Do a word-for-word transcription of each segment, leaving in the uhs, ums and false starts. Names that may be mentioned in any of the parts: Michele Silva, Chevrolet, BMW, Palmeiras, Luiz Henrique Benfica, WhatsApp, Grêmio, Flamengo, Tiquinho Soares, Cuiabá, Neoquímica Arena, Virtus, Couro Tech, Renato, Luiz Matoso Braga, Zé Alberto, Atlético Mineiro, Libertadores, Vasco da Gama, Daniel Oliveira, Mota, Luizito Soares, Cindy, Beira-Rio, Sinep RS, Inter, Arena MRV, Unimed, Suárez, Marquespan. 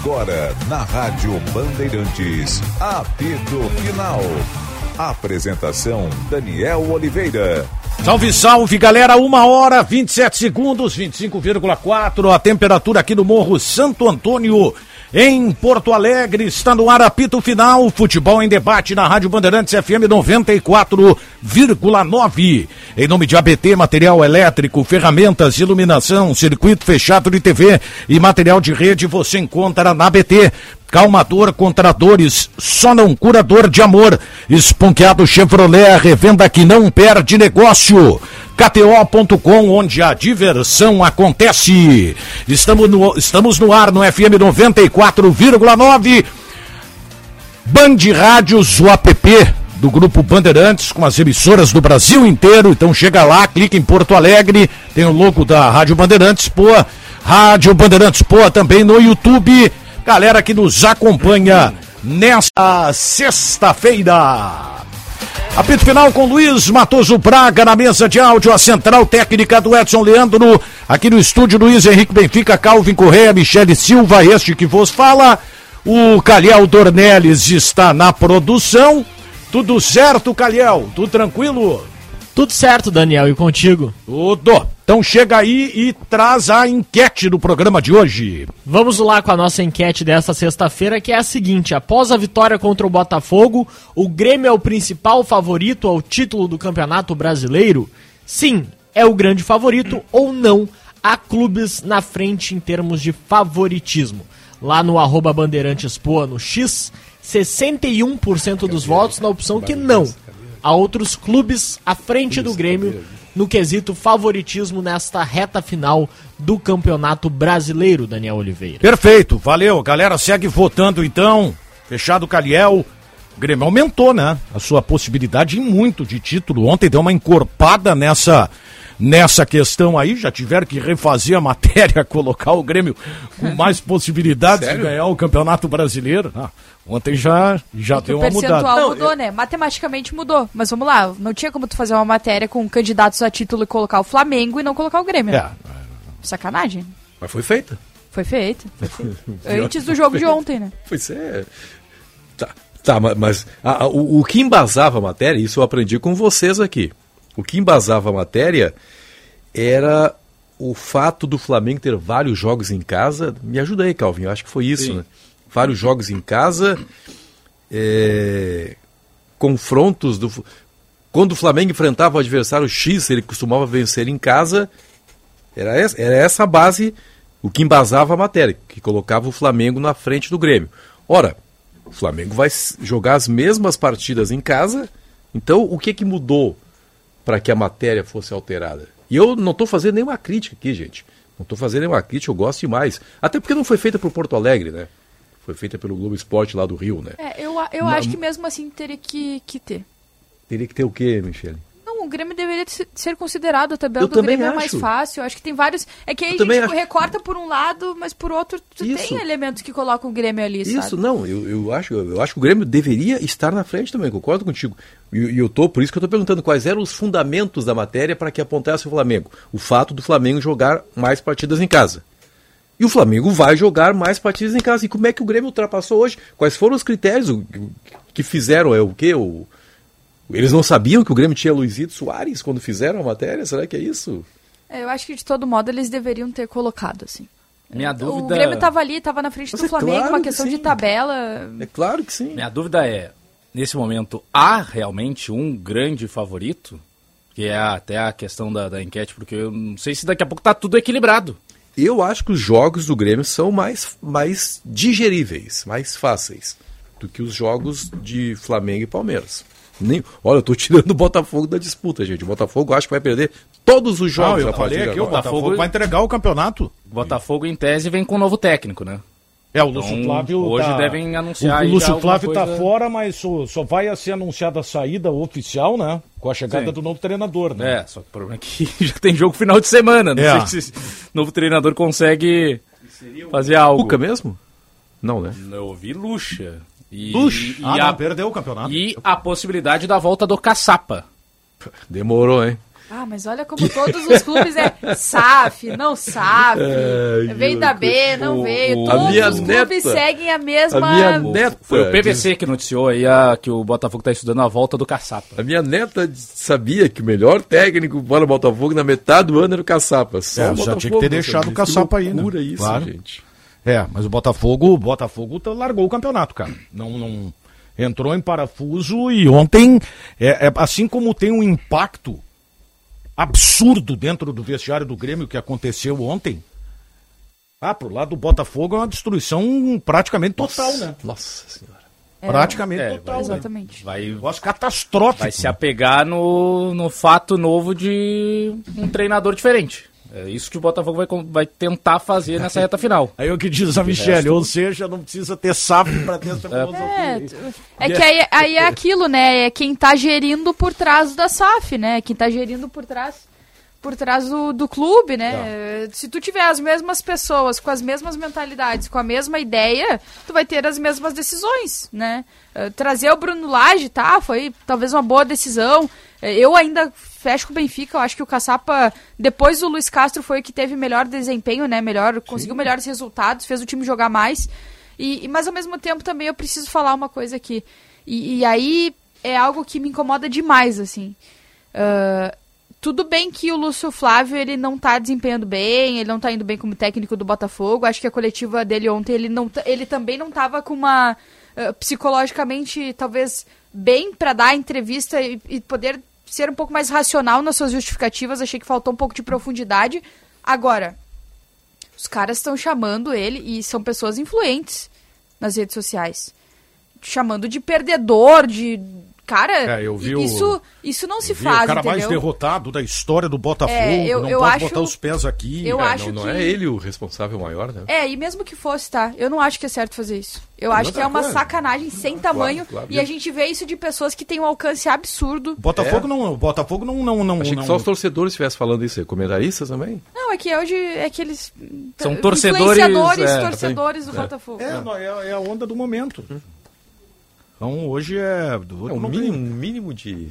Agora, na Rádio Bandeirantes, Apito Final. Apresentação, Daniel Oliveira. Salve, salve, galera. Uma hora, vinte e sete segundos, vinte e cinco vírgula quatro. A temperatura aqui do Morro Santo Antônio, em Porto Alegre. Está no ar Apito Final, futebol em debate na Rádio Bandeirantes F M noventa e quatro vírgula nove. Em nome de A B T, material elétrico, ferramentas, iluminação, circuito fechado de T V e material de rede, você encontra na A B T. Calmador contra dores, só não cura dor de amor. Esponqueado Chevrolet, a revenda que não perde negócio. K T O ponto com, onde a diversão acontece. Estamos no, estamos no ar no F M noventa e quatro vírgula nove. Band Rádios, o app do Grupo Bandeirantes, com as emissoras do Brasil inteiro. Então chega lá, clica em Porto Alegre, tem o logo da Rádio Bandeirantes, pô. Rádio Bandeirantes, pô, também no YouTube. Galera que nos acompanha nesta sexta-feira. Apito final com Luiz Matoso Braga na mesa de áudio, a central técnica do Edson Leandro, aqui no estúdio Luiz Henrique Benfica, Calvin Correia, Michele Silva, este que vos fala. O Kaliel Dornelles está na produção. Tudo certo, Kaliel? Tudo tranquilo? Tudo certo, Daniel, e contigo? Tudo. Então chega aí e traz a enquete do programa de hoje. Vamos lá com a nossa enquete desta sexta-feira, que é a seguinte: após a vitória contra o Botafogo, o Grêmio é o principal favorito ao título do Campeonato Brasileiro? Sim, é o grande favorito, ou não? Há clubes na frente em termos de favoritismo. Lá no arroba Bandeirantes Poa, no X, sessenta e um por cento dos votos na opção que não. Há outros clubes à frente do Grêmio no quesito favoritismo nesta reta final do Campeonato Brasileiro, Daniel Oliveira. Perfeito, valeu. Galera, segue votando então. Fechado, Kaliel. O Grêmio aumentou, né? A sua possibilidade em muito de título. Ontem deu uma encorpada nessa, nessa questão aí. Já tiveram que refazer a matéria, colocar o Grêmio com mais possibilidades de ganhar o Campeonato Brasileiro. Ah. Ontem já, já deu uma mudada. O percentual mudou, eu... né? Matematicamente mudou. Mas vamos lá, não tinha como tu fazer uma matéria com candidatos a título e colocar o Flamengo e não colocar o Grêmio. É. Sacanagem. Mas foi feita. Foi feita. Antes do jogo feita. De ontem, né? Foi ser... Tá, tá mas a, a, o, o que embasava a matéria, isso eu aprendi com vocês aqui, o que embasava a matéria era o fato do Flamengo ter vários jogos em casa. Me ajuda aí, Calvin, eu acho que foi isso, sim, né? Vários jogos em casa, é, confrontos do, quando o Flamengo enfrentava o adversário X, ele costumava vencer em casa. Era essa, era essa a base, o que embasava a matéria, que colocava o Flamengo na frente do Grêmio. Ora, o Flamengo vai jogar as mesmas partidas em casa, então o que, que mudou para que a matéria fosse alterada? E eu não estou fazendo nenhuma crítica aqui, gente. Não estou fazendo nenhuma crítica, eu gosto demais. Até porque não foi feita por Porto Alegre, né? Foi feita pelo Globo Esporte lá do Rio, né? É, eu, eu Na... acho que mesmo assim teria que, que ter. Teria que ter o quê, Michele? Não, o Grêmio deveria ser considerado, a tabela eu do Grêmio acho. É mais fácil. Eu acho que tem vários... É que aí eu a gente acho... recorta por um lado, mas por outro tu tem elementos que colocam o Grêmio ali, Isso, sabe? não, eu, eu, acho, eu acho que o Grêmio deveria estar na frente também, concordo contigo. E eu, eu tô, por isso que eu tô perguntando quais eram os fundamentos da matéria para que apontasse o Flamengo. O fato do Flamengo jogar mais partidas em casa. E o Flamengo vai jogar mais partidas em casa. E como é que o Grêmio ultrapassou hoje? Quais foram os critérios que fizeram? É o quê? O... Eles não sabiam que o Grêmio tinha Luizito Soares quando fizeram a matéria? Será que é isso? É, eu acho que de todo modo eles deveriam ter colocado, assim. Minha dúvida... O Grêmio estava ali, estava na frente Mas do é Flamengo, claro uma questão que de tabela. É claro que sim. Minha dúvida é, nesse momento, há realmente um grande favorito? Que é até a questão da, da enquete, porque eu não sei se daqui a pouco está tudo equilibrado. Eu acho que os jogos do Grêmio são mais, mais digeríveis, mais fáceis do que os jogos de Flamengo e Palmeiras. Nem, olha, eu tô tirando o Botafogo da disputa, gente. O Botafogo acho que vai perder todos os jogos. Não, eu falei aqui, o Botafogo, Botafogo vai entregar o campeonato. O Botafogo, em tese, vem com um novo técnico, né? É, o Lúcio então, Flávio hoje tá... devem anunciar. O Lúcio Flávio coisa... tá fora, mas só, só vai a ser anunciada a saída oficial, né? Com a chegada Sim. do novo treinador, né? É, só que o problema é que já tem jogo final de semana. Não é. sei se o novo treinador consegue o... fazer algo. Luca mesmo? Não, né? Eu ouvi Lucha. E, Lucha? E, ah, e não, a... perdeu o campeonato. E a possibilidade da volta do Caçapa. Demorou, hein? Ah, mas olha como todos os clubes é S A F, não S A F, é, veio da B, não o, veio. O, todos os clubes neta, seguem a mesma... A minha neta, foi o P V C diz... que noticiou aí a, que o Botafogo está estudando a volta do Caçapa. A minha neta sabia que o melhor técnico para o Botafogo na metade do ano era o Caçapa. Só é, o já tinha que ter deixado o Caçapa aí, né? Isso, claro. Gente. É, mas o Botafogo, o Botafogo largou o campeonato, cara. Não... não... Entrou em parafuso e ontem, é, é, assim como tem um impacto absurdo dentro do vestiário do Grêmio que aconteceu ontem, ah, pro lado do Botafogo é uma destruição praticamente total, nossa, né? Nossa senhora. É, praticamente é, total. Vai, exatamente. Vai, vai, catastrófico. Vai se apegar no, no fato novo de um treinador diferente. É isso que o Botafogo vai, vai tentar fazer nessa reta final. Aí o que diz a Michele, ou seja, não precisa ter sábio para ter essa filosofia. É, é que aí, aí é aquilo, né? É quem tá gerindo por trás da S A F, né? Quem tá gerindo por trás, por trás do, do clube, né? Tá. Se tu tiver as mesmas pessoas, com as mesmas mentalidades, com a mesma ideia, tu vai ter as mesmas decisões, né? Trazer o Bruno Lage, tá? Foi talvez uma boa decisão. Eu ainda fecho com o Benfica, eu acho que o Caçapa, depois o Luiz Castro foi o que teve melhor desempenho, né? Melhor, conseguiu melhores resultados, fez o time jogar mais. E, e, mas ao mesmo tempo também eu preciso falar uma coisa aqui. E, e aí é algo que me incomoda demais, assim. Uh, tudo bem que o Lúcio Flávio ele não tá desempenhando bem, ele não tá indo bem como técnico do Botafogo. Acho que a coletiva dele ontem, ele, não, ele também não tava com uma... Uh, psicologicamente, talvez... bem para dar entrevista e, e poder ser um pouco mais racional nas suas justificativas. Achei que faltou um pouco de profundidade. Agora, os caras estão chamando ele, e são pessoas influentes nas redes sociais, chamando de perdedor, de... Cara, é, eu vi isso, o, isso não eu se vi faz, o cara entendeu? Mais derrotado da história do Botafogo, é, eu, não eu pode acho, botar os pés aqui. Eu é, acho não, não que... é ele o responsável maior, né? É, e mesmo que fosse, tá? Eu não acho que é certo fazer isso. Eu não acho não que tá, é uma claro. sacanagem sem ah, tamanho, claro, claro. E a gente vê isso de pessoas que têm um alcance absurdo. Botafogo é. não, o Botafogo não... não, não Achei não, que só não. os torcedores estivessem falando isso aí, comentaristas também? Não, é que hoje é que eles... São torcedores... Influenciadores, é, torcedores é, do é. Botafogo. É, é, é a onda do momento. Hum. Então hoje é... é um mínimo, mínimo de...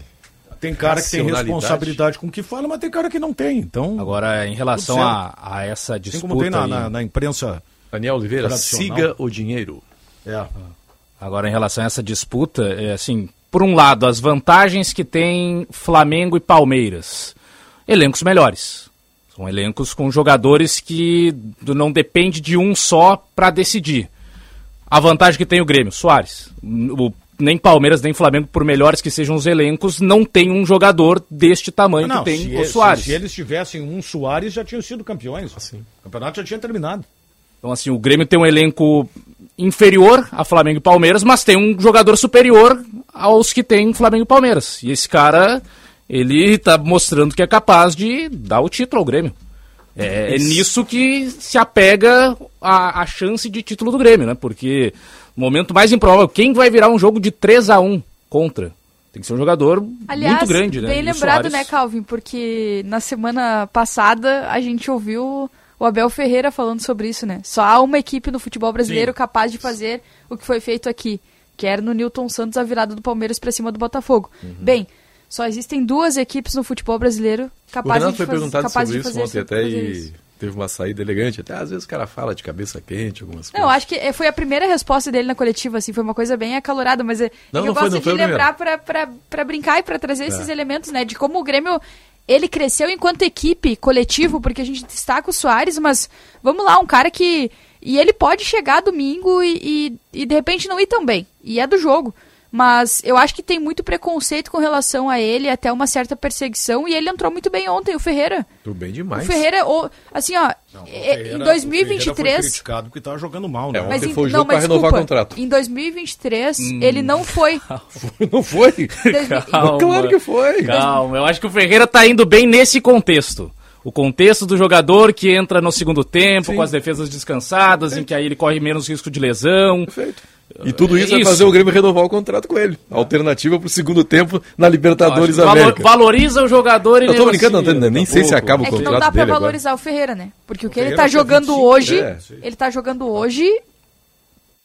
Tem cara que tem responsabilidade com o que fala, mas tem cara que não tem, então... Agora, em relação a, a essa disputa... Tem como tem na, aí, na, na imprensa... Daniel Oliveira, siga o dinheiro. É. Agora, em relação a essa disputa, é assim... Por um lado, as vantagens que tem Flamengo e Palmeiras. Elencos melhores. São elencos com jogadores que não depende de um só para decidir. A vantagem que tem o Grêmio, Suárez. O, nem Palmeiras, nem Flamengo, por melhores que sejam os elencos, não tem um jogador deste tamanho não, que tem o ele, Suárez. Se, se eles tivessem um Suárez, já tinham sido campeões. Assim. O campeonato já tinha terminado. Então, assim, o Grêmio tem um elenco inferior a Flamengo e Palmeiras, mas tem um jogador superior aos que tem Flamengo e Palmeiras. E esse cara, ele tá mostrando que é capaz de dar o título ao Grêmio. É, é nisso que se apega a, a chance de título do Grêmio, né? Porque no momento mais improvável, quem vai virar um jogo de três a um contra? Tem que ser um jogador Aliás, muito grande, né? Bem lembrado, né, Calvin? Porque na semana passada a gente ouviu o Abel Ferreira falando sobre isso, né? Só há uma equipe no futebol brasileiro Sim. capaz de fazer o que foi feito aqui, que era no Nilton Santos a virada do Palmeiras pra cima do Botafogo. Uhum. Bem... Só existem duas equipes no futebol brasileiro capazes de fazer. O Renato foi perguntado sobre isso ontem até e teve uma saída elegante. Até às vezes o cara fala de cabeça quente, algumas coisas. Não, acho que foi a primeira resposta dele na coletiva, assim, foi uma coisa bem acalorada, mas é, não, eu não gosto foi, de lembrar pra, pra, pra brincar e pra trazer é. esses elementos, né, de como o Grêmio... Ele cresceu enquanto equipe, coletivo, porque a gente destaca o Suárez, mas vamos lá, um cara que... E ele pode chegar domingo e, e, e de repente não ir tão bem, e é do jogo. Mas eu acho que tem muito preconceito com relação a ele, até uma certa perseguição, e ele entrou muito bem ontem, o Ferreira. Entrou bem demais. O Ferreira, o, assim, ó, não, o Ferreira, em dois mil e vinte e três... O Ferreira foi criticado porque tava jogando mal, né? É, mas foi o jogo para renovar o contrato. Em dois mil e vinte e três, hum, ele não foi... Não foi? dois mil... Claro que foi. Calma, eu acho que o Ferreira tá indo bem nesse contexto. O contexto do jogador que entra no segundo tempo, Sim. com as defesas descansadas, Perfeito. Em que aí ele corre menos risco de lesão... Perfeito. E tudo isso, isso vai fazer o Grêmio renovar o contrato com ele. Alternativa pro segundo tempo na Libertadores valor, América. Valoriza o jogador e... Eu tô brincando, não, nem tá sei pouco. Se acaba é o contrato dele. É que não dá pra valorizar agora. O Ferreira, né? Porque o, o que Ferreira ele tá jogando vinte hoje, é. ele tá jogando hoje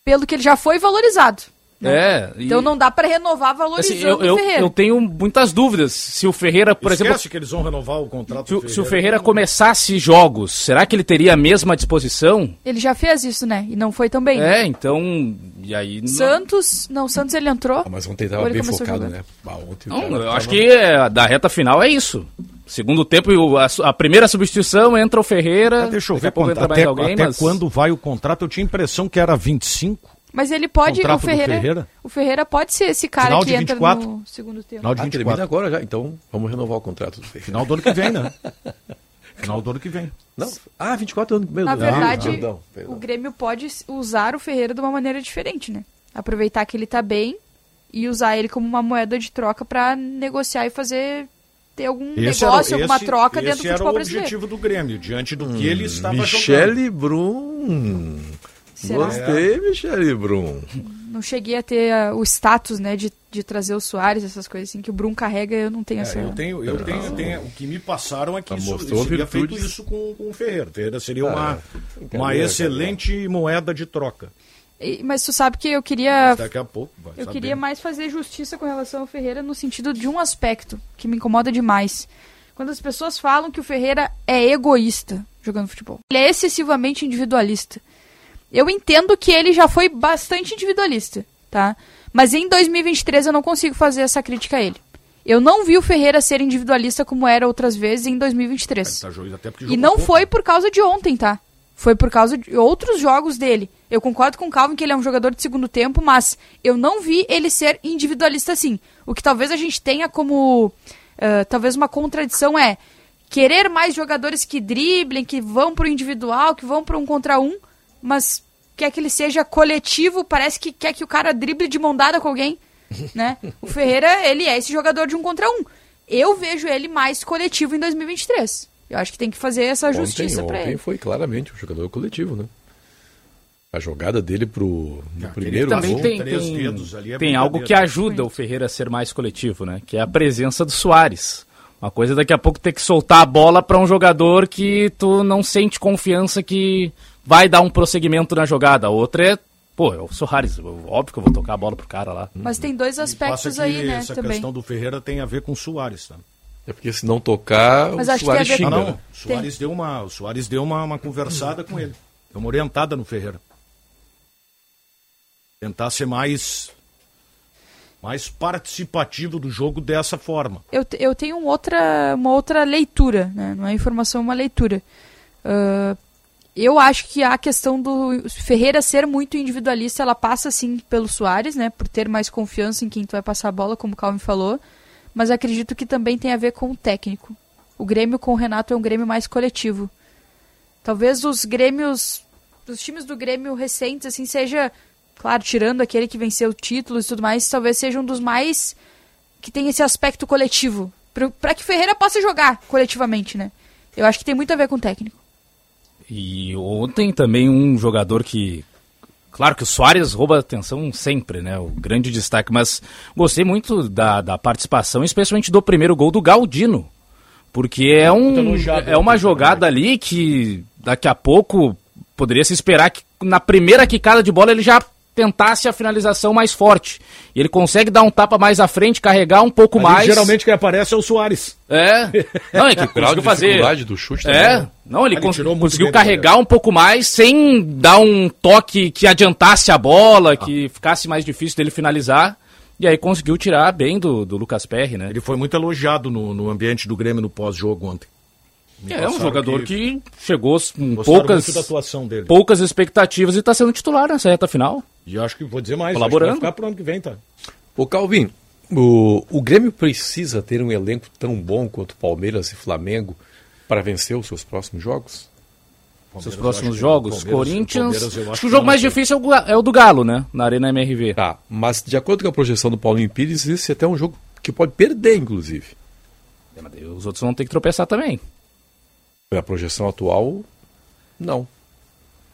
pelo que ele já foi valorizado. Não. É. Então e... não dá para renovar valorizando assim, eu, eu, o Ferreira. Eu tenho muitas dúvidas. Se o Ferreira, por Esquece exemplo... que eles vão renovar o contrato se, do Ferreira. Se o Ferreira começasse jogos, será que ele teria a mesma disposição? Ele já fez isso, né? E não foi tão bem. É, então... E aí, não... Santos... Não, Santos ele entrou. Ah, mas ontem estava bem focado, né? Ah, não, eu tava... acho que é, da reta final é isso. Segundo tempo, a, a primeira substituição entra o Ferreira. Ah, deixa eu ver contra, até, alguém, até mas... quando vai o contrato. Eu tinha a impressão que era vinte e cinco. Mas ele pode... O Ferreira, Ferreira. O Ferreira pode ser esse cara final que entra no segundo tempo. Final de vinte e quatro. Ah, termina agora já. Então vamos renovar o contrato do Ferreira. Final do ano que vem, né? Final do ano que vem. Não. Ah, vinte e quatro anos. Meu Deus. Na verdade, ah, perdão, perdão. O Grêmio pode usar o Ferreira de uma maneira diferente, né? Aproveitar que ele tá bem e usar ele como uma moeda de troca para negociar e fazer... ter algum esse negócio, era, alguma esse, troca dentro do futebol brasileiro. Esse era o objetivo do Grêmio, diante do hum, que ele estava Michele jogando. Brum. Será? Gostei, é. Michele Brum. Não cheguei a ter uh, o status, né, de, de trazer o Suárez, essas coisas assim, que o Brum carrega, eu não tenho é, essa... Eu tenho, eu tenho, eu tenho, o que me passaram é que isso, seria feito isso com, com o Ferreira. O Ferreira seria ah, uma, entendeu, uma excelente entendeu. moeda de troca. E, mas tu sabe que eu queria... Mas daqui a pouco vai Eu saber. queria mais fazer justiça com relação ao Ferreira no sentido de um aspecto que me incomoda demais. Quando as pessoas falam que o Ferreira é egoísta jogando futebol. Ele é excessivamente individualista. Eu entendo que ele já foi bastante individualista, tá? Mas em dois mil e vinte e três eu não consigo fazer essa crítica a ele. Eu não vi o Ferreira ser individualista como era outras vezes em dois mil e vinte e três. Tá joio, até porque jogou e não pouco. Foi por causa de ontem, tá? Foi por causa de outros jogos dele. Eu concordo com o Calvin que ele é um jogador de segundo tempo, mas eu não vi ele ser individualista assim. O que talvez a gente tenha como, uh, talvez uma contradição é querer mais jogadores que driblem, que vão pro individual, que vão pro um contra um, mas quer que ele seja coletivo, parece que quer que o cara drible de mão dada com alguém, né? O Ferreira, ele é esse jogador de um contra um. Eu vejo ele mais coletivo em dois mil e vinte e três. Eu acho que tem que fazer essa justiça para ele. Ontem foi claramente um jogador coletivo, né? A jogada dele pro no ah, primeiro também gol... Tem, três tem, dedos ali é tem algo que ajuda o Ferreira a ser mais coletivo, né? Que é a presença do Suárez. Uma coisa daqui a pouco ter que soltar a bola para um jogador que tu não sente confiança que vai dar um prosseguimento na jogada. A outra é... Pô, eu sou Harris, óbvio que eu vou tocar a bola pro cara lá. Mas tem dois aspectos que aí, né? Essa também. Questão do Ferreira tem a ver com o Suárez, tá? É porque se não tocar, mas o Suárez xinga. Ah, não. O Suárez deu uma, o Suárez deu uma, uma conversada com ele. Deu uma orientada no Ferreira. Tentar ser mais, mais participativo do jogo dessa forma. Eu, eu tenho um outra, uma outra leitura, né? Não é informação, é uma leitura. Uh, eu acho que a questão do Ferreira ser muito individualista, ela passa sim pelo Suárez, né? Por ter mais confiança em quem tu vai passar a bola, como o Calvin falou. Mas acredito que também tem a ver com o técnico. O Grêmio com o Renato é um Grêmio mais coletivo. Talvez os Grêmios, os times do Grêmio recentes, assim, seja, claro, tirando aquele que venceu títulos e tudo mais, talvez seja um dos mais que tem esse aspecto coletivo. Para que Ferreira possa jogar coletivamente, né? Eu acho que tem muito a ver com o técnico. E ontem também um jogador que... Claro que o Suárez rouba atenção sempre, né? O grande destaque, mas gostei muito da, da participação, especialmente do primeiro gol do Galdino, porque é, um, é uma jogada ali que daqui a pouco poderia se esperar que na primeira quicada de bola ele já tentasse a finalização mais forte. Ele consegue dar um tapa mais à frente, carregar um pouco ali, mais. Geralmente quem aparece é o Suárez. É. Não, é que conseguiu fazer. Do chute também, é. Né? Não, ele, ele cons... conseguiu carregar um pouco mais sem dar um toque que adiantasse a bola, ah. que ficasse mais difícil dele finalizar. E aí conseguiu tirar bem do, do Lucas Perry, né? Ele foi muito elogiado no, no ambiente do Grêmio no pós-jogo ontem. Me é, um jogador que, que chegou com poucas, poucas expectativas e está sendo titular nessa reta final. E acho que vou dizer mais, acho que vai ficar pro ano que vem, tá? Ô Calvin, o, o Grêmio precisa ter um elenco tão bom quanto Palmeiras e Flamengo para vencer os seus próximos jogos? Palmeiras, seus próximos jogos? Palmeiras, Corinthians... Palmeiras, acho que o jogo mais difícil é o, é o do Galo, né? Na Arena M R V. Tá, mas de acordo com a projeção do Paulinho Pires, esse é até um jogo que pode perder, inclusive. É, mas os outros vão ter que tropeçar também. A projeção atual, não.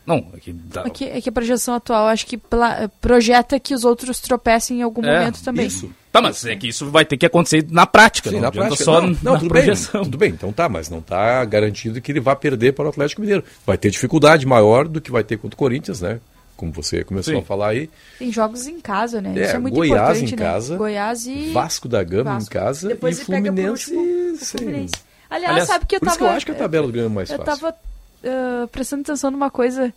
Não, é que, dá... é, que, é que a projeção atual, acho que pla... projeta que os outros tropecem em algum é, momento também. Isso. Tá, mas é que isso vai ter que acontecer na prática. Sim, não na prática. Só não, não, na tudo projeção. Bem, tudo bem, então tá, mas não tá garantido que ele vá perder para o Atlético Mineiro. Vai ter dificuldade maior do que vai ter contra o Corinthians, né? como você começou Sim. a falar aí. Tem jogos em casa, né? É, isso é muito Goiás importante, Goiás em né? casa, Goiás e Vasco da Gama Vasco. em casa Depois e Fluminense. Pega último, Fluminense. Aliás, Aliás, sabe que eu por tava... Isso que eu acho que a tabela do Grêmio é mais eu fácil. Eu tava uh, prestando atenção numa coisa.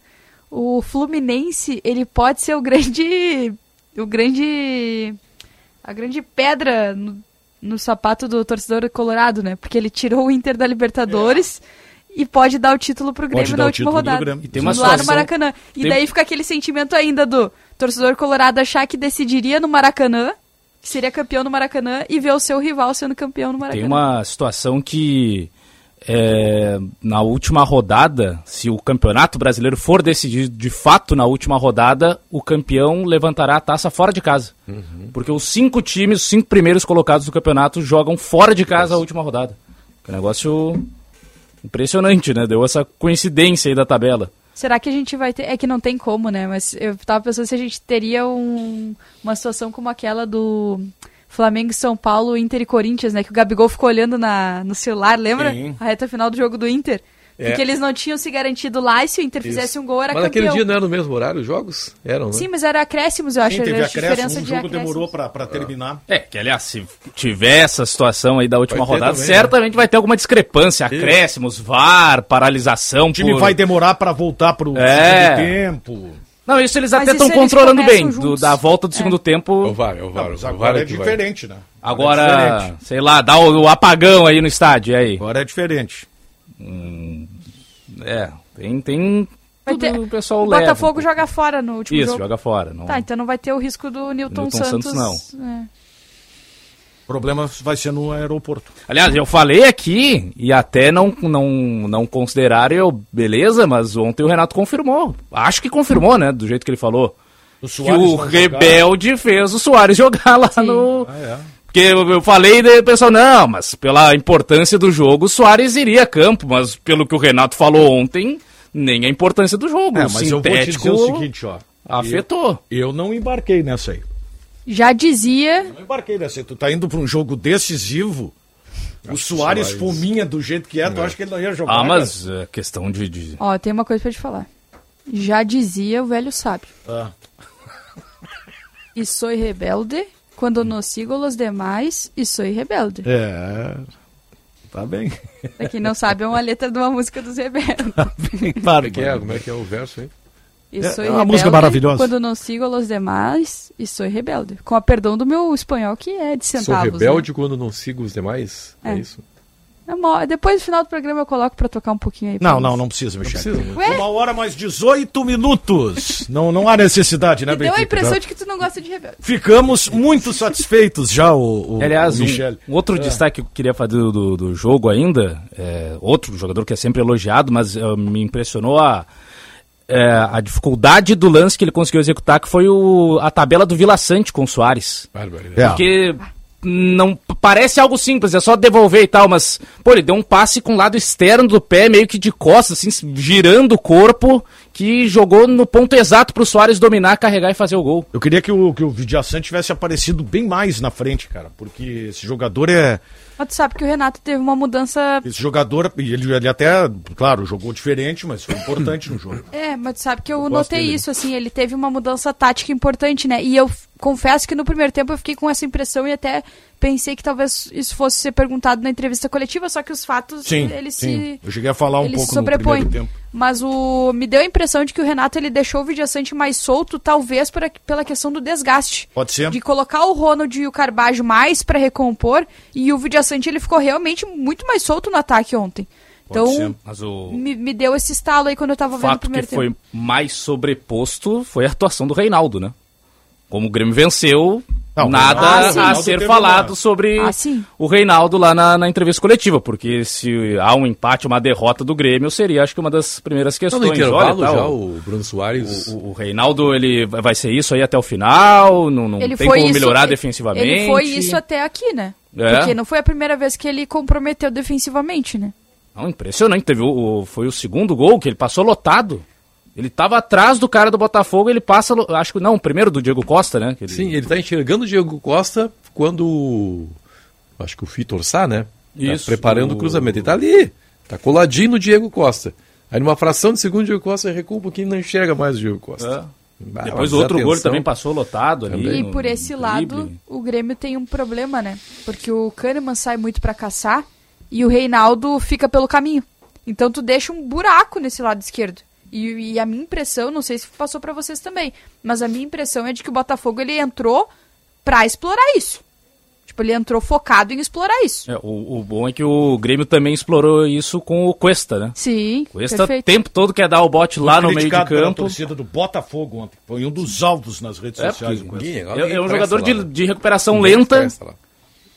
O Fluminense, ele pode ser o grande... O grande... A grande pedra no, no sapato do torcedor colorado, né? Porque ele tirou o Inter da Libertadores... É. E pode dar o título pro Grêmio na última rodada. E tem uma situação, lá no Maracanã. E tem... daí fica aquele sentimento ainda do torcedor colorado achar que decidiria no Maracanã, que seria campeão no Maracanã, e ver o seu rival sendo campeão no Maracanã. Tem uma situação que, é, na última rodada, se o Campeonato Brasileiro for decidido de fato na última rodada, o campeão levantará a taça fora de casa. Uhum. Porque os cinco times, os cinco primeiros colocados do campeonato, jogam fora de casa a última rodada. Que negócio... Impressionante, né? Deu essa coincidência aí da tabela. Será que a gente vai ter... É que não tem como, né? Mas eu tava pensando se a gente teria um... uma situação como aquela do Flamengo, São Paulo, Inter e Corinthians, né? Que o Gabigol ficou olhando na... no celular, lembra? Sim. A reta final do jogo do Inter. É. Porque eles não tinham se garantido lá e se o Inter Isso. fizesse um gol, era mas campeão. Mas naquele dia não era no mesmo horário os jogos? Eram, né? Sim, mas era acréscimos, eu acho. Sim, teve acréscimos, o um jogo demorou pra, pra terminar. É, que aliás, se tiver essa situação aí da última rodada, também, certamente né? vai ter alguma discrepância. Acréscimos, V A R, paralisação. O time por... vai demorar pra voltar pro é. segundo tempo. Não, isso eles até estão controlando bem, do, da volta do é. segundo tempo. O V A R, o V A R. Não, agora é diferente, né? Agora, agora é diferente. Sei lá, dá o, o apagão aí no estádio, aí. Agora é diferente. Hum, é, tem, tem tudo ter, o pessoal leva. O Botafogo leva. joga fora no último Isso, jogo. Isso, joga fora. Não... Tá, então não vai ter o risco do Newton, Newton Santos. Santos não. É. O problema vai ser no aeroporto. Aliás, eu falei aqui e até não, não, não consideraram, eu, beleza, mas ontem o Renato confirmou. Acho que confirmou, né, do jeito que ele falou. O que o Rebelde jogar. fez o Suárez jogar lá Sim. no... Ah, é. Porque eu falei e o pessoal, não, mas pela importância do jogo, o Suárez iria a campo, mas pelo que o Renato falou ontem, nem a importância do jogo. É, mas sintético eu vou te dizer o seguinte, ó. Afetou. Eu, eu não embarquei nessa aí. Já dizia... Eu não embarquei nessa aí. Tu tá indo pra um jogo decisivo, o Suárez, Suárez fominha do jeito que é, é, tu acha que ele não ia jogar? Ah, mas é questão de... de... Ó, tem uma coisa pra te falar. Já dizia o velho sábio. Ah. E sou rebelde... Quando não sigo os demais e sou rebelde. É, tá bem. Pra quem não sabe, é uma letra de uma música dos Rebeldes. Tá bem, claro. Como, é, como é que é o verso aí? E é, sou é uma rebelde, música maravilhosa. Quando não sigo os demais e sou rebelde. Com a perdão do meu espanhol, que é de centavos. Sou rebelde, né? Quando não sigo os demais? É, é isso? Depois do final do programa eu coloco pra tocar um pouquinho aí. Não, não, não precisa, Michele. Uma hora mais dezoito minutos. Não, não há necessidade, né, Benfica? Deu a impressão de que tu não gosta de rebelde. Ficamos muito satisfeitos já, o, o Aliás, o Michele. Um, outro é. destaque que eu queria fazer do, do jogo ainda, é, outro jogador que é sempre elogiado, mas uh, me impressionou a, é, a dificuldade do lance que ele conseguiu executar, que foi o, a tabela do Villasanti com o Suárez. É. Porque... Não, parece algo simples, é só devolver e tal, mas, pô, ele deu um passe com o lado externo do pé, meio que de costas, assim, girando o corpo, que jogou no ponto exato pro Suárez dominar, carregar e fazer o gol. Eu queria que o, que o Villasanti tivesse aparecido bem mais na frente, cara, porque esse jogador é... Mas tu sabe que o Renato teve uma mudança... Esse jogador, ele, ele até, claro, jogou diferente, mas foi importante no jogo. É, mas tu sabe que eu, eu notei isso, assim, ele teve uma mudança tática importante, né, e eu confesso que no primeiro tempo eu fiquei com essa impressão e até pensei que talvez isso fosse ser perguntado na entrevista coletiva, só que os fatos, sim, eles sim. se... eu cheguei a falar um pouco no primeiro tempo. Mas o, me deu a impressão de que o Renato ele deixou o Villasanti mais solto, talvez por, pela questão do desgaste. Pode ser. De colocar o Ronald e o Carbajo mais para recompor, e o Villasanti ele ficou realmente muito mais solto no ataque ontem. Pode então, ser, mas o... me, me deu esse estalo aí quando eu tava o vendo o primeiro tempo. O fato que foi mais sobreposto foi a atuação do Reinaldo, né? Como o Grêmio venceu... Não, nada ah, a ser falado sobre ah, o Reinaldo lá na, na entrevista coletiva, porque se há um empate, uma derrota do Grêmio, seria acho que uma das primeiras questões. Não, no intervalo, olha, tá, já o, o Bruno Suárez... O, o, o Reinaldo, ele vai ser isso aí até o final, não, não tem como isso, melhorar ele, defensivamente. Ele foi isso até aqui, né? É. Porque não foi a primeira vez que ele comprometeu defensivamente, né? Não, impressionante, teve o, o, foi o segundo gol que ele passou lotado. Ele tava atrás do cara do Botafogo, ele passa, acho que não, o primeiro do Diego Costa, né? Ele... Sim, ele tá enxergando o Diego Costa quando, acho que o Vitor Sá, né? Isso. Tá preparando o cruzamento, ele tá ali, tá coladinho no Diego Costa. Aí numa fração de segundo o Diego Costa recua um pouquinho e não enxerga mais o Diego Costa. É. Bah, depois o outro atenção. Gol também passou lotado ali. Também. E por esse lado, drible. O Grêmio tem um problema, né? Porque o Kahneman sai muito para caçar e o Reinaldo fica pelo caminho. Então tu deixa um buraco nesse lado esquerdo. E, e a minha impressão, não sei se passou para vocês também, mas a minha impressão é de que o Botafogo ele entrou para explorar isso. Tipo, ele entrou focado em explorar isso. É, o, o bom é que o Grêmio também explorou isso com o Cuesta, né? Sim, Cuesta, perfeito. O tempo todo quer dar o bote lá no meio de campo. Pela torcida do Botafogo ontem. Foi um dos alvos nas redes é, sociais. Porque, ninguém, é, é um jogador de, de recuperação ninguém lenta.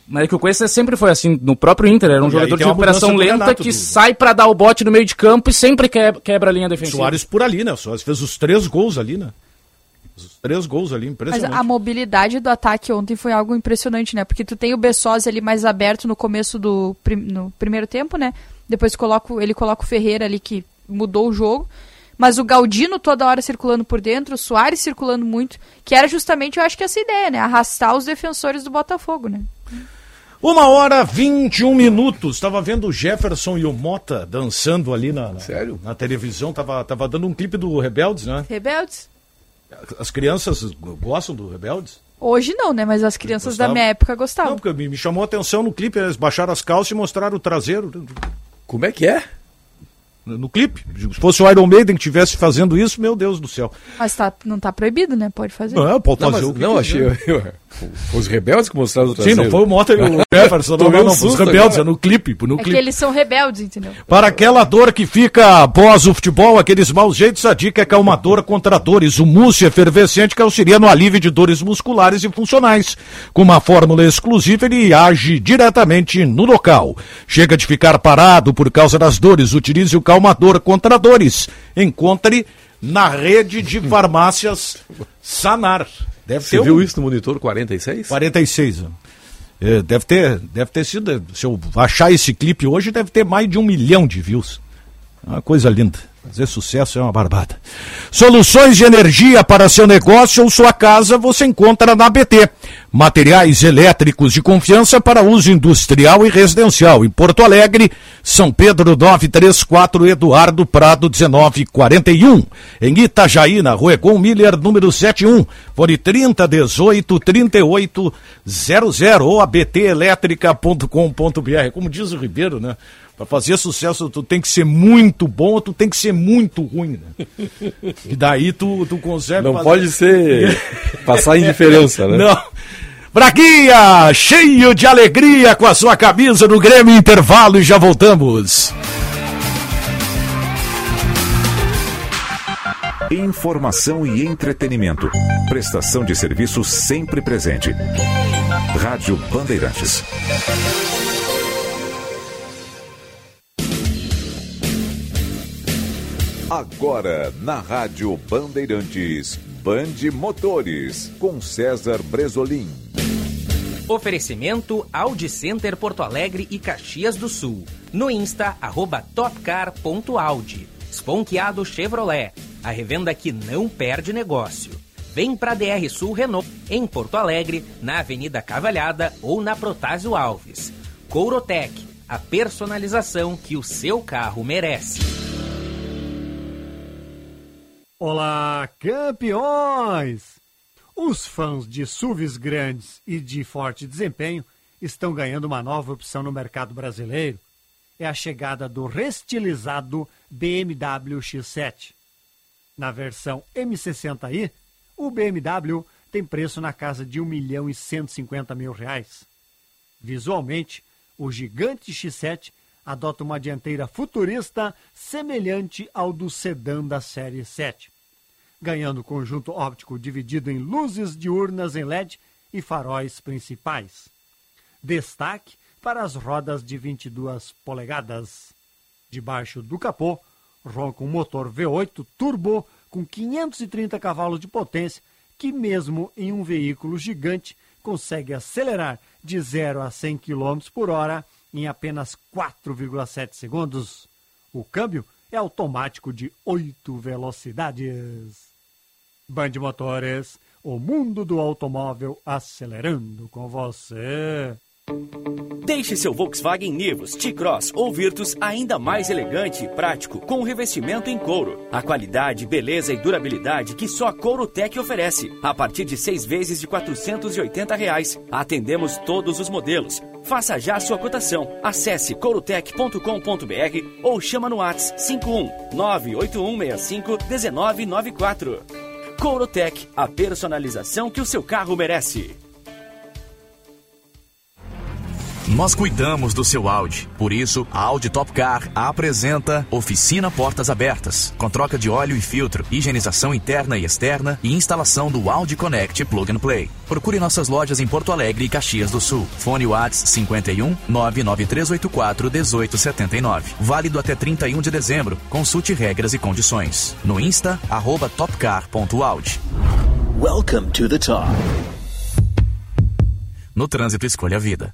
Mas é que o Cuesta sempre foi assim, no próprio Inter, era um e jogador de recuperação lenta que do... sai pra dar o bote no meio de campo e sempre quebra, quebra a linha defensiva. Suárez por ali, né? O Suárez fez os três gols ali, né? Os três gols ali, impressionante. Mas a mobilidade do ataque ontem foi algo impressionante, né? Porque tu tem o Bessose ali mais aberto no começo do prim... no primeiro tempo, né? Depois coloca... ele coloca o Ferreira ali que mudou o jogo. Mas o Galdino toda hora circulando por dentro, o Suárez circulando muito, que era justamente, eu acho que essa ideia, né? Arrastar os defensores do Botafogo, né? Uma hora, vinte e um minutos. Tava vendo o Jefferson e o Mota dançando ali na, na, Sério? na televisão. Tava, tava dando um clipe do Rebeldes, né? Rebeldes. As crianças gostam do Rebeldes? Hoje não, né? Mas as crianças da minha época gostavam. Não, porque me, me chamou a atenção no clipe. Eles baixaram as calças e mostraram o traseiro. Como é que é? No, no clipe. Se fosse o Iron Maiden que estivesse fazendo isso, meu Deus do céu. Mas tá, não tá proibido, né? Pode fazer. Não, pode fazer não, mas, o que Não, achei... Eu, eu, os Rebeldes que mostraram o traseiro. Sim, não foi o Mota e o Jefferson. Não, não, não, os Rebeldes, é no clipe. No clipe. É que eles são rebeldes, entendeu? Para aquela dor que fica após o futebol, aqueles maus jeitos, a dica é calmadora contra dores. O mousse efervescente que auxilia no alívio de dores musculares e funcionais. Com uma fórmula exclusiva, ele age diretamente no local. Chega de ficar parado por causa das dores. Utilize o calmador contra dores. Encontre na rede de farmácias Sanar. Deve Você ter viu um... isso no monitor quarenta e seis? quarenta e seis. É, deve, ter, deve ter sido, se eu achar esse clipe hoje, deve ter mais de um milhão de views. É uma coisa linda. Fazer sucesso é uma barbada. Soluções de energia para seu negócio ou sua casa você encontra na A B T. Materiais elétricos de confiança para uso industrial e residencial. Em Porto Alegre, São Pedro nove três quatro, Eduardo Prado dezenove quarenta e um. Em Itajaí, na Rua Egon Miller, número setenta e um. Fone trinta dezoito trinta e oito zero zero ou a b t elétrica ponto com ponto b r. Como diz o Ribeiro, né? Pra fazer sucesso, tu tem que ser muito bom ou tu tem que ser muito ruim, né? E daí tu, tu consegue Não fazer... pode ser... passar indiferença, né? Não. Braguinha, cheio de alegria com a sua camisa no Grêmio. Intervalo e já voltamos. Informação e entretenimento. Prestação de serviços sempre presente. Rádio Bandeirantes. Agora, na Rádio Bandeirantes, Band Motores, com César Bresolim. Oferecimento Audi Center Porto Alegre e Caxias do Sul. No Insta, arroba topcar ponto audi. Esponquiado Chevrolet, a revenda que não perde negócio. Vem pra D R Sul Renault, em Porto Alegre, na Avenida Cavalhada ou na Protásio Alves. Courotec, a personalização que o seu carro merece. Olá, campeões! Os fãs de S U Vs grandes e de forte desempenho estão ganhando uma nova opção no mercado brasileiro. É a chegada do restilizado B M W X sete. Na versão M sessenta i, o B M W tem preço na casa de um milhão e cento e cinquenta mil reais. Visualmente, o gigante X sete adota uma dianteira futurista semelhante ao do sedã da série sete, ganhando conjunto óptico dividido em luzes diurnas em L E D e faróis principais. Destaque para as rodas de vinte e duas polegadas. Debaixo do capô, ronca um motor V oito turbo com quinhentos e trinta cavalos de potência que, mesmo em um veículo gigante, consegue acelerar de zero a cem quilômetros por hora em apenas quatro vírgula sete segundos. O câmbio é automático de oito velocidades. Band Motores, o mundo do automóvel acelerando com você. Deixe seu Volkswagen Nivus, T-Cross ou Virtus ainda mais elegante e prático com o revestimento em couro. A qualidade, beleza e durabilidade que só a Couro Tech oferece. A partir de seis vezes de quatrocentos e oitenta reais. Atendemos todos os modelos. Faça já sua cotação. Acesse couro tech ponto com ponto b r ou chama no WhatsApp cinco um nove oito um seis cinco um nove nove quatro. Couro Tech, a personalização que o seu carro merece. Nós cuidamos do seu Audi, por isso a Audi Top Car apresenta Oficina Portas Abertas, com troca de óleo e filtro, higienização interna e externa e instalação do Audi Connect Plug and Play. Procure nossas lojas em Porto Alegre e Caxias do Sul. Fone WhatsApp cinco um nove nove três oito quatro um oito sete nove. Válido até trinta e um de dezembro. Consulte regras e condições. No Insta, arroba topcar.audi. Welcome to the top. No trânsito, escolha a vida.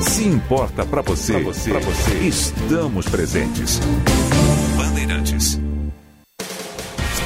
Se importa para você, pra você, pra você, estamos presentes. Bandeirantes.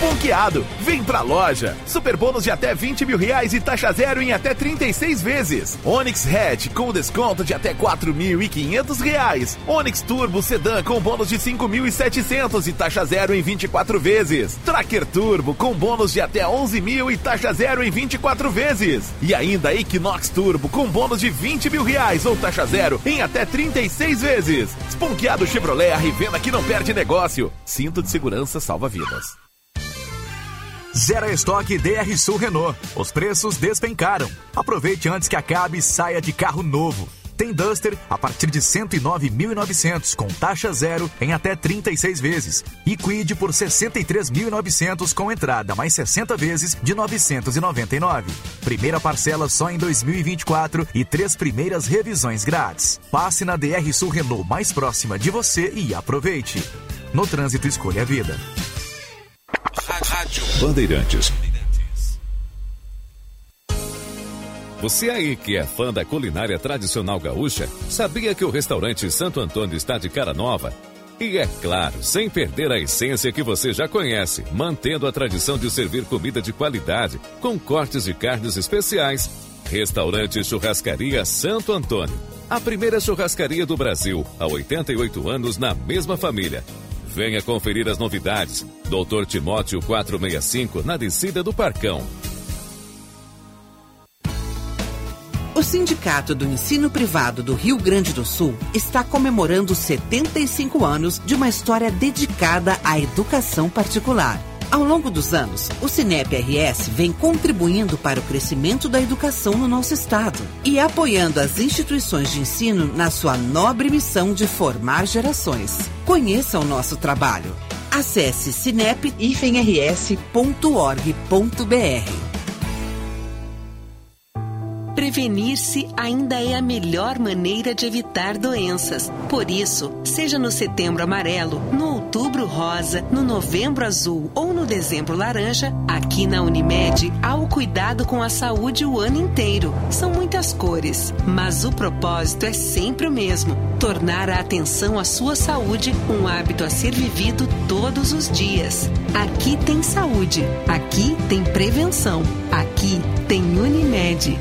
Esponqueado, vem pra loja. Super bônus de até vinte mil reais e taxa zero em até trinta e seis vezes. Onix Hatch com desconto de até quatro mil e quinhentos reais. Onix Turbo Sedan com bônus de cinco mil e setecentos e taxa zero em vinte e quatro vezes. Tracker Turbo com bônus de até onze mil e taxa zero em vinte e quatro vezes. E ainda Equinox Turbo com bônus de vinte mil reais ou taxa zero em até trinta e seis vezes. Esponqueado Chevrolet, a revenda que não perde negócio. Cinto de segurança salva vidas. Zero Estoque D R Sul Renault. Os preços despencaram. Aproveite antes que acabe e saia de carro novo. Tem Duster a partir de cento e nove mil e novecentos com taxa zero em até trinta e seis vezes. E Kwid por sessenta e três mil e novecentos com entrada mais sessenta vezes de novecentos e noventa e nove. Primeira parcela só em dois mil e vinte e quatro e três primeiras revisões grátis. Passe na D R Sul Renault mais próxima de você e aproveite. No trânsito, escolha a vida. Rádio Bandeirantes. Você aí que é fã da culinária tradicional gaúcha, sabia que o restaurante Santo Antônio está de cara nova? E é claro, sem perder a essência que você já conhece, mantendo a tradição de servir comida de qualidade, com cortes de carnes especiais. Restaurante Churrascaria Santo Antônio. A primeira churrascaria do Brasil, há oitenta e oito anos na mesma família. Venha conferir as novidades. doutor Timóteo quatrocentos e sessenta e cinco, na descida do Parcão. O Sindicato do Ensino Privado do Rio Grande do Sul está comemorando setenta e cinco anos de uma história dedicada à educação particular. Ao longo dos anos, o Sinep R S vem contribuindo para o crescimento da educação no nosso estado e apoiando as instituições de ensino na sua nobre missão de formar gerações. Conheça o nosso trabalho. Acesse sinep r s ponto org ponto b r. Prevenir-se ainda é a melhor maneira de evitar doenças. Por isso, seja no Setembro Amarelo, no Outubro Rosa, no Novembro Azul ou no Dezembro Laranja, aqui na Unimed há o cuidado com a saúde o ano inteiro. São muitas cores, mas o propósito é sempre o mesmo: tornar a atenção à sua saúde um hábito a ser vivido todos os dias. Aqui tem saúde, aqui tem prevenção, aqui tem Unimed.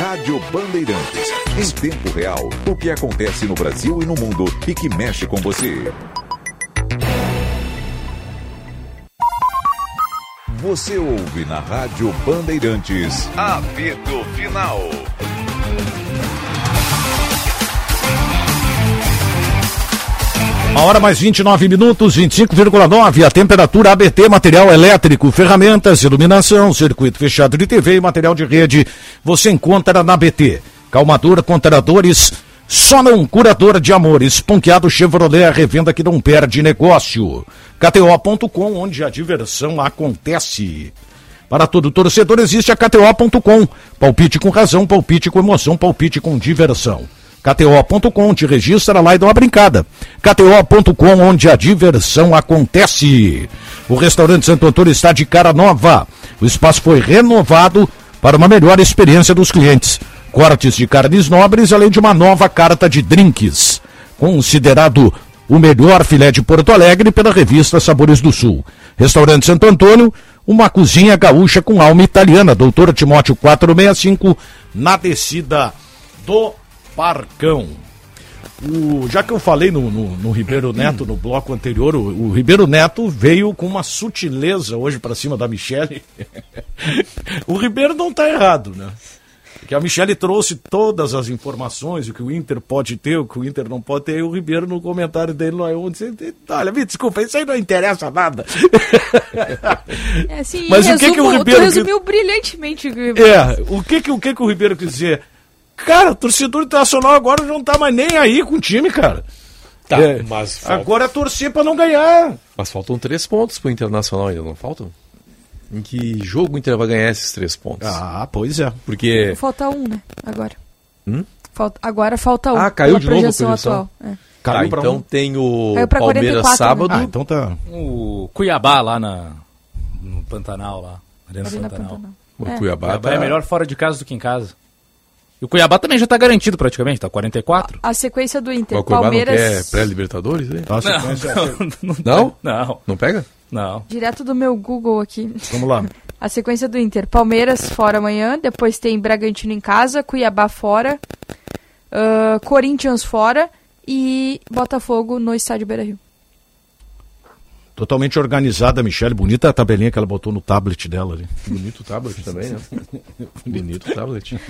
Rádio Bandeirantes. Em tempo real, o que acontece no Brasil e no mundo e que mexe com você. Você ouve na Rádio Bandeirantes. Apito Final. Uma hora mais vinte e nove minutos, vinte e cinco vírgula nove, a temperatura A B T, material elétrico, ferramentas, iluminação, circuito fechado de T V e material de rede, você encontra na A B T. Calmador contra dores, só não curador de amores. Esponqueado Chevrolet, a revenda que não perde negócio. K T O ponto com, onde a diversão acontece. Para todo torcedor existe a K T O ponto com, palpite com razão, palpite com emoção, palpite com diversão. K T O ponto com, te registra lá e dá uma brincada. K T O ponto com, onde a diversão acontece. O restaurante Santo Antônio está de cara nova. O espaço foi renovado para uma melhor experiência dos clientes. Cortes de carnes nobres, além de uma nova carta de drinks. Considerado o melhor filé de Porto Alegre pela revista Sabores do Sul. Restaurante Santo Antônio, uma cozinha gaúcha com alma italiana. Doutor Timóteo quatrocentos e sessenta e cinco, na descida do Parcão. O, já que eu falei no, no, no Ribeiro Neto, no bloco anterior, o, o Ribeiro Neto veio com uma sutileza hoje pra cima da Michele. O Ribeiro não tá errado, né? Porque a Michele trouxe todas as informações, o que o Inter pode ter, o que o Inter não pode ter, e o Ribeiro no comentário dele lá onde olha, me desculpa, isso aí não interessa nada. É, sim, mas resumo, o que que o Ribeiro... Tu resumiu brilhantemente, Ribeiro. É, o que que, o que que o Ribeiro quis dizer? Cara, o torcedor internacional agora não tá mais nem aí com o time, cara. Tá, é, mas falta... Agora é torcer pra não ganhar. Mas faltam três pontos pro Internacional ainda, não faltam? Em que jogo o Inter vai ganhar esses três pontos? Ah, pois é. Porque... Falta um, né? Agora. Hum? Falta... Agora falta um. Ah, caiu de novo a projeção atual. É. Caiu ah, pra então um. Tem o Palmeiras quarenta e quatro, sábado. Né? Ah, então tá. O Cuiabá lá na... no Pantanal, lá. Arena Pantanal. Pantanal. O é. Cuiabá, Cuiabá tá... é melhor fora de casa do que em casa. E o Cuiabá também já tá garantido praticamente, tá quarenta e quatro. A, a sequência do Inter, o Palmeiras... Não quer pré-Libertadores? Né? Não, não, não, não? Não. Não pega? Não. Direto do meu Google aqui. Vamos lá. A sequência do Inter, Palmeiras fora amanhã, depois tem Bragantino em casa, Cuiabá fora, uh, Corinthians fora e Botafogo no estádio Beira-Rio. Totalmente organizada, Michele. Bonita a tabelinha que ela botou no tablet dela ali. Bonito o tablet também, né? Bonito o tablet.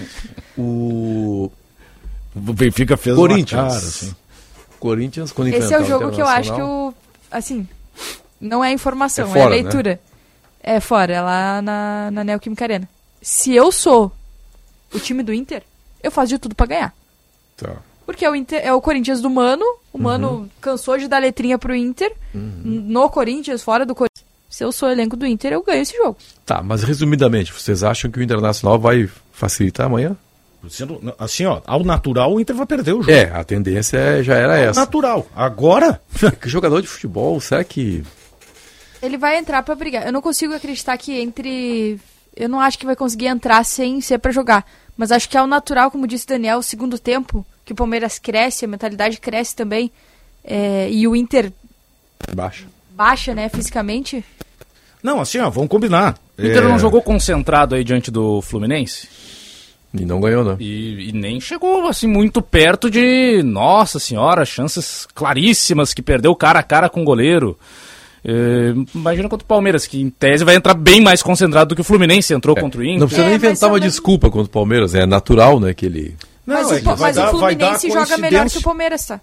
O... o Benfica fez Corinthians. Uma cara, assim. Corinthians, quando esse é o jogo o que eu acho que eu... Assim, não é informação, é, fora, é leitura. Né? É fora, é lá na, na Neoquímica Arena. Se eu sou o time do Inter, eu faço de tudo pra ganhar. Tá. Porque é o, Inter, é o Corinthians do Mano. O Mano uhum. cansou de dar letrinha pro Inter. Uhum. No Corinthians, fora do Corinthians. Se eu sou o elenco do Inter, eu ganho esse jogo. Tá, mas resumidamente, vocês acham que o Internacional vai facilitar amanhã? Assim, ó, ao natural o Inter vai perder o jogo. É, a tendência já era ao essa. Natural. Agora? Que jogador de futebol, será que... Ele vai entrar pra brigar. Eu não consigo acreditar que entre... Eu não acho que vai conseguir entrar sem ser pra jogar. Mas acho que ao natural, como disse o Daniel, o segundo tempo... que o Palmeiras cresce, a mentalidade cresce também, é, e o Inter baixa, baixa, né, fisicamente. Não, assim, ó, vamos combinar. O Inter é... não jogou concentrado aí diante do Fluminense? E não ganhou, né? E, e nem chegou, assim, muito perto de, nossa senhora, chances claríssimas que perdeu cara a cara com o goleiro. É, imagina contra o Palmeiras, que em tese vai entrar bem mais concentrado do que o Fluminense entrou é. contra o Inter. Não precisa é, nem inventar uma não... desculpa contra o Palmeiras, é natural, né, que ele... Não, mas, é o, mas vai o dar, Fluminense vai joga melhor que o Palmeiras, tá?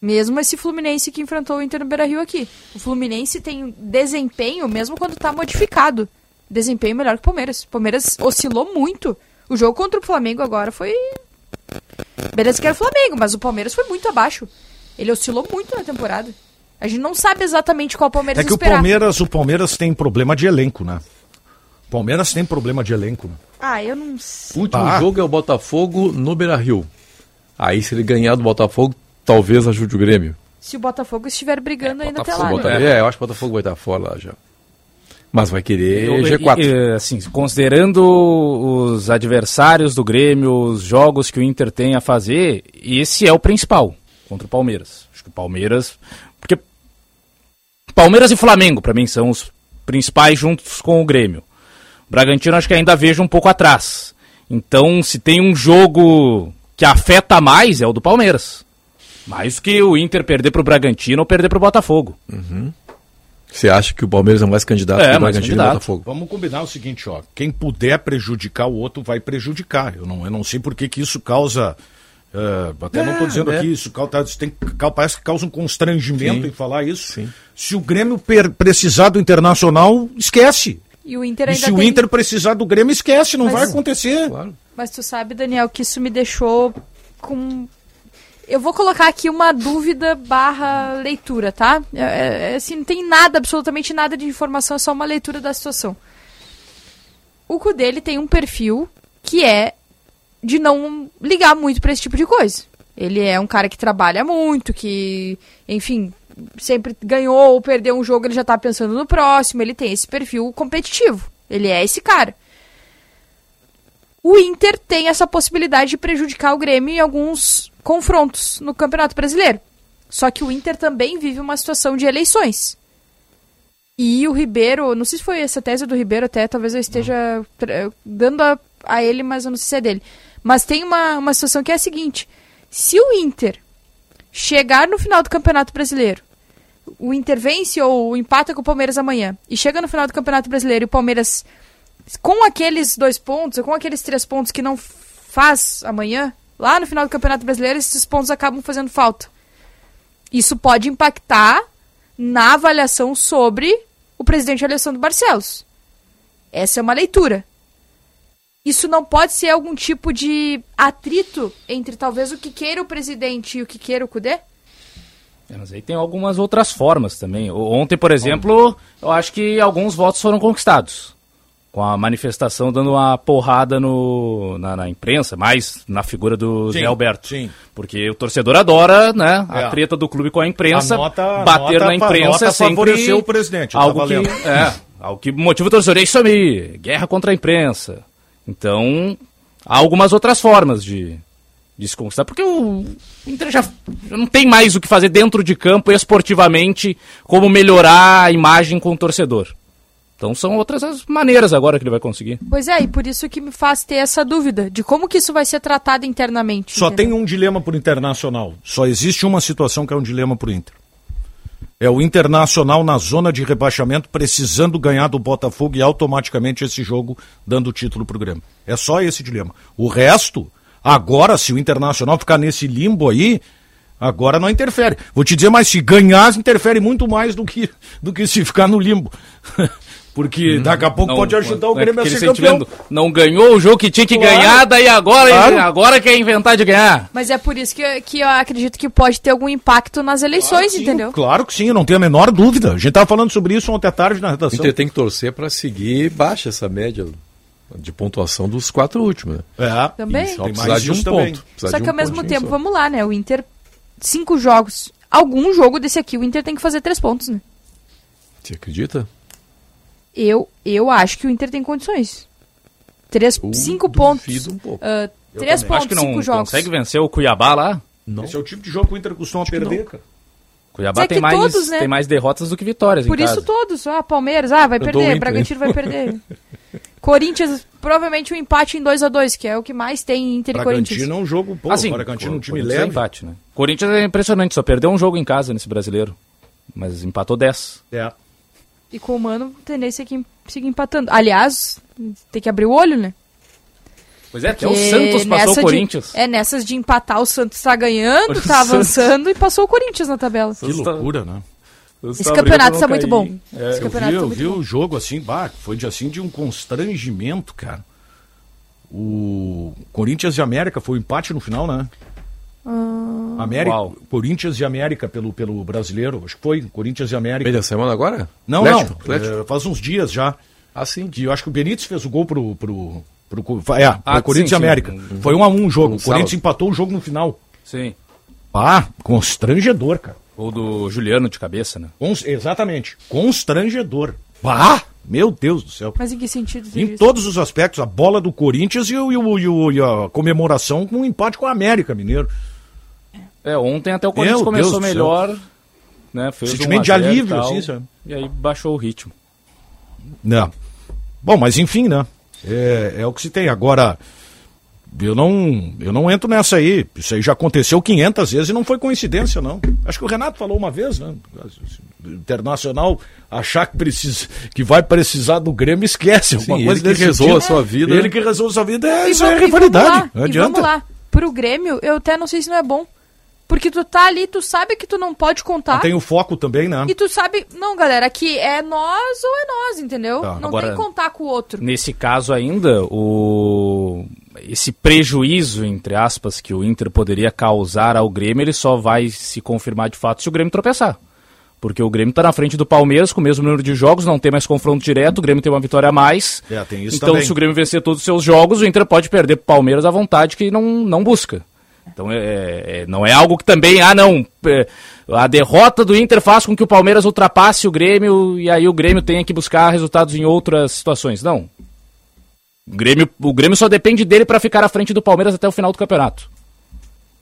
Mesmo esse Fluminense que enfrentou o Inter no Beira-Rio aqui. O Fluminense tem desempenho, mesmo quando tá modificado. Desempenho melhor que o Palmeiras. O Palmeiras oscilou muito. O jogo contra o Flamengo agora foi... Beleza que era o Flamengo, mas o Palmeiras foi muito abaixo. Ele oscilou muito na temporada. A gente não sabe exatamente qual o Palmeiras esperar. É que esperar. O, Palmeiras, o Palmeiras tem problema de elenco, né? Palmeiras tem problema de elenco. Ah, eu não sei. O último ah. jogo é o Botafogo no Beira-Rio. Aí se ele ganhar do Botafogo, talvez ajude o Grêmio. Se o Botafogo estiver brigando é, ainda até lá. Botafogo, né? É, eu acho que o Botafogo vai estar fora lá já. Mas vai querer eu, G quatro. E, assim, considerando os adversários do Grêmio, os jogos que o Inter tem a fazer, esse é o principal contra o Palmeiras. Acho que o Palmeiras... Porque Palmeiras e Flamengo, pra mim, são os principais juntos com o Grêmio. Bragantino acho que ainda vejo um pouco atrás. Então, se tem um jogo que afeta mais, é o do Palmeiras. Mais que o Inter perder pro Bragantino ou perder pro Botafogo. Uhum. Você acha que o Palmeiras é mais candidato é, que o Bragantino candidato. E o Botafogo? Vamos combinar o seguinte, ó. Quem puder prejudicar o outro vai prejudicar. Eu não, eu não sei por que que isso causa... Uh, até é, não estou dizendo é. aqui isso, tem, parece que causa um constrangimento sim, em falar isso. Sim. Se o Grêmio per, precisar do Internacional, esquece. E, o Inter ainda e se tem... o Inter precisar do Grêmio, esquece, não mas, vai acontecer. Claro. Mas tu sabe, Daniel, que isso me deixou com... Eu vou colocar aqui uma dúvida barra leitura, tá? É, é, assim, não tem nada, absolutamente nada de informação, é só uma leitura da situação. O cu dele tem um perfil que é de não ligar muito pra esse tipo de coisa. Ele é um cara que trabalha muito, que, enfim... sempre ganhou ou perdeu um jogo, ele já tá pensando no próximo, ele tem esse perfil competitivo, ele é esse cara. O Inter tem essa possibilidade de prejudicar o Grêmio em alguns confrontos no Campeonato Brasileiro. Só que o Inter também vive uma situação de eleições. E o Ribeiro, não sei se foi essa tese do Ribeiro até, talvez eu esteja dando a, a ele, mas eu não sei se é dele. Mas tem uma, uma situação que é a seguinte, se o Inter chegar no final do Campeonato Brasileiro, o Inter vence ou empata com o Palmeiras amanhã, e chega no final do Campeonato Brasileiro e o Palmeiras, com aqueles dois pontos, ou com aqueles três pontos que não faz amanhã, lá no final do Campeonato Brasileiro, esses pontos acabam fazendo falta. Isso pode impactar na avaliação sobre o presidente Alessandro Barcelos. Essa é uma leitura. Isso não pode ser algum tipo de atrito entre talvez o que queira o presidente e o que queira o Cudê? Eu não sei, tem algumas outras formas também. Ontem, por exemplo, eu acho que alguns votos foram conquistados. Com a manifestação dando uma porrada no, na, na imprensa, mais na figura do sim, Zé Alberto. Sim. Porque o torcedor adora, né, a é. treta do clube com a imprensa, a nota, bater nota, na imprensa sem favoreceu o presidente. Algo, tá que, é, algo que motiva o torcedor, é isso aí, guerra contra a imprensa. Então, há algumas outras formas de, de se conquistar, porque o Inter já não tem mais o que fazer dentro de campo, esportivamente, como melhorar a imagem com o torcedor. Então são outras as maneiras agora que ele vai conseguir. Pois é, e por isso que me faz ter essa dúvida de como que isso vai ser tratado internamente. Só entendeu? Tem um dilema pro Internacional. Só existe uma situação que é um dilema pro Inter. É o Internacional na zona de rebaixamento precisando ganhar do Botafogo e automaticamente esse jogo dando o título pro Grêmio. É só esse dilema. O resto, agora se o Internacional ficar nesse limbo aí, agora não interfere. Vou te dizer, mas se ganhar, interfere muito mais do que, do que se ficar no limbo. Porque daqui a pouco não, pode ajudar não, o Grêmio é a ser campeão. Não ganhou o jogo que tinha que claro. ganhar, daí agora, claro. agora quer inventar de ganhar. Mas é por isso que, que eu acredito que pode ter algum impacto nas eleições, claro, entendeu? Sim, claro que sim, eu não tenho a menor dúvida. A gente estava falando sobre isso ontem à tarde na redação. O Inter tem que torcer para seguir baixa essa média de pontuação dos quatro últimos. É, também. Só precisar de um também. ponto. Só que um ao mesmo tempo, só. vamos lá, né? O Inter, cinco jogos. Algum jogo desse aqui, o Inter tem que fazer três pontos, né? Você acredita? Eu, eu acho que o Inter tem condições. Três, eu cinco pontos. Um pouco. Uh, três também. pontos, acho que não cinco jogos. Consegue vencer o Cuiabá lá? Não. Esse é o tipo de jogo que o Inter costuma perder, cara. Cuiabá é tem, mais, todos, né? tem mais derrotas do que vitórias. Por em isso casa. todos. Ah, Palmeiras, ah, vai eu perder. Bragantino vai perder. Corinthians, provavelmente um empate em dois a dois, que é o que mais tem em Inter Bragantino e Corinthians. Bragantino é um jogo bom. Assim, Bragantino é um time leve. Empate, né? Corinthians é impressionante, só perdeu um jogo em casa nesse brasileiro. Mas empatou dez. É. E com o Mano, tendência que siga empatando. Aliás, tem que abrir o olho, né? Pois é, porque até o Santos passou o Corinthians. De, é, nessas de empatar, o Santos tá ganhando, tá avançando e passou o Corinthians na tabela. Que loucura, né? Esse campeonato tá muito bom. Esse campeonato tá muito bom. Eu vi o jogo assim, bah, foi de, assim, de um constrangimento, cara. O Corinthians e América, foi o empate no final, né? Ah, América, uau. Corinthians e América pelo, pelo brasileiro, acho que foi Corinthians e América. Meio da semana agora? Não, Atlético, não, Atlético. É, faz uns dias já. Ah, sim. Que eu acho que o Benítez fez o gol pro, pro, pro, pro, é, ah, pro Corinthians sim, e América. Sim. Foi um a um o jogo, um o Corinthians salve. empatou o jogo no final. Sim. Ah, constrangedor, cara. Ou do Juliano de cabeça, né? Cons, exatamente, constrangedor. Bah! Meu Deus do céu. Mas em que sentido? Em isso? todos os aspectos, a bola do Corinthians e, o, e, o, e a comemoração com o um empate com a América Mineiro. É, ontem até o Corinthians Meu começou melhor, né? Fez sentimento um de alívio, tal, assim, sabe? E aí baixou o ritmo. Não. Bom, mas enfim, né? É, é o que se tem. Agora, eu não, eu não entro nessa aí. Isso aí já aconteceu quinhentas vezes e não foi coincidência, não. Acho que o Renato falou uma vez, né? O Internacional achar que, precisa, que vai precisar do Grêmio, esquece. Alguma Sim, coisa ele que resolve a sua vida. Ele que resolve a sua vida, é, isso vamos, é rivalidade. Vamos lá, não adianta. Vamos lá. Pro Grêmio, eu até não sei se não é bom. Porque tu tá ali, tu sabe que tu não pode contar. Não tem o foco também, né? E tu sabe... Não, galera, que é nós ou é nós, entendeu? Tá, não agora, tem que contar com o outro. Nesse caso ainda, o... esse prejuízo, entre aspas, que o Inter poderia causar ao Grêmio, ele só vai se confirmar de fato se o Grêmio tropeçar. Porque o Grêmio tá na frente do Palmeiras com o mesmo número de jogos, não tem mais confronto direto, o Grêmio tem uma vitória a mais. É, tem isso então, também. Se o Grêmio vencer todos os seus jogos, o Inter pode perder pro Palmeiras à vontade, que não, não busca. Então é, é, não é algo que também, ah não, é, a derrota do Inter faz com que o Palmeiras ultrapasse o Grêmio e aí o Grêmio tenha que buscar resultados em outras situações, não. O Grêmio, o Grêmio só depende dele para ficar à frente do Palmeiras até o final do campeonato,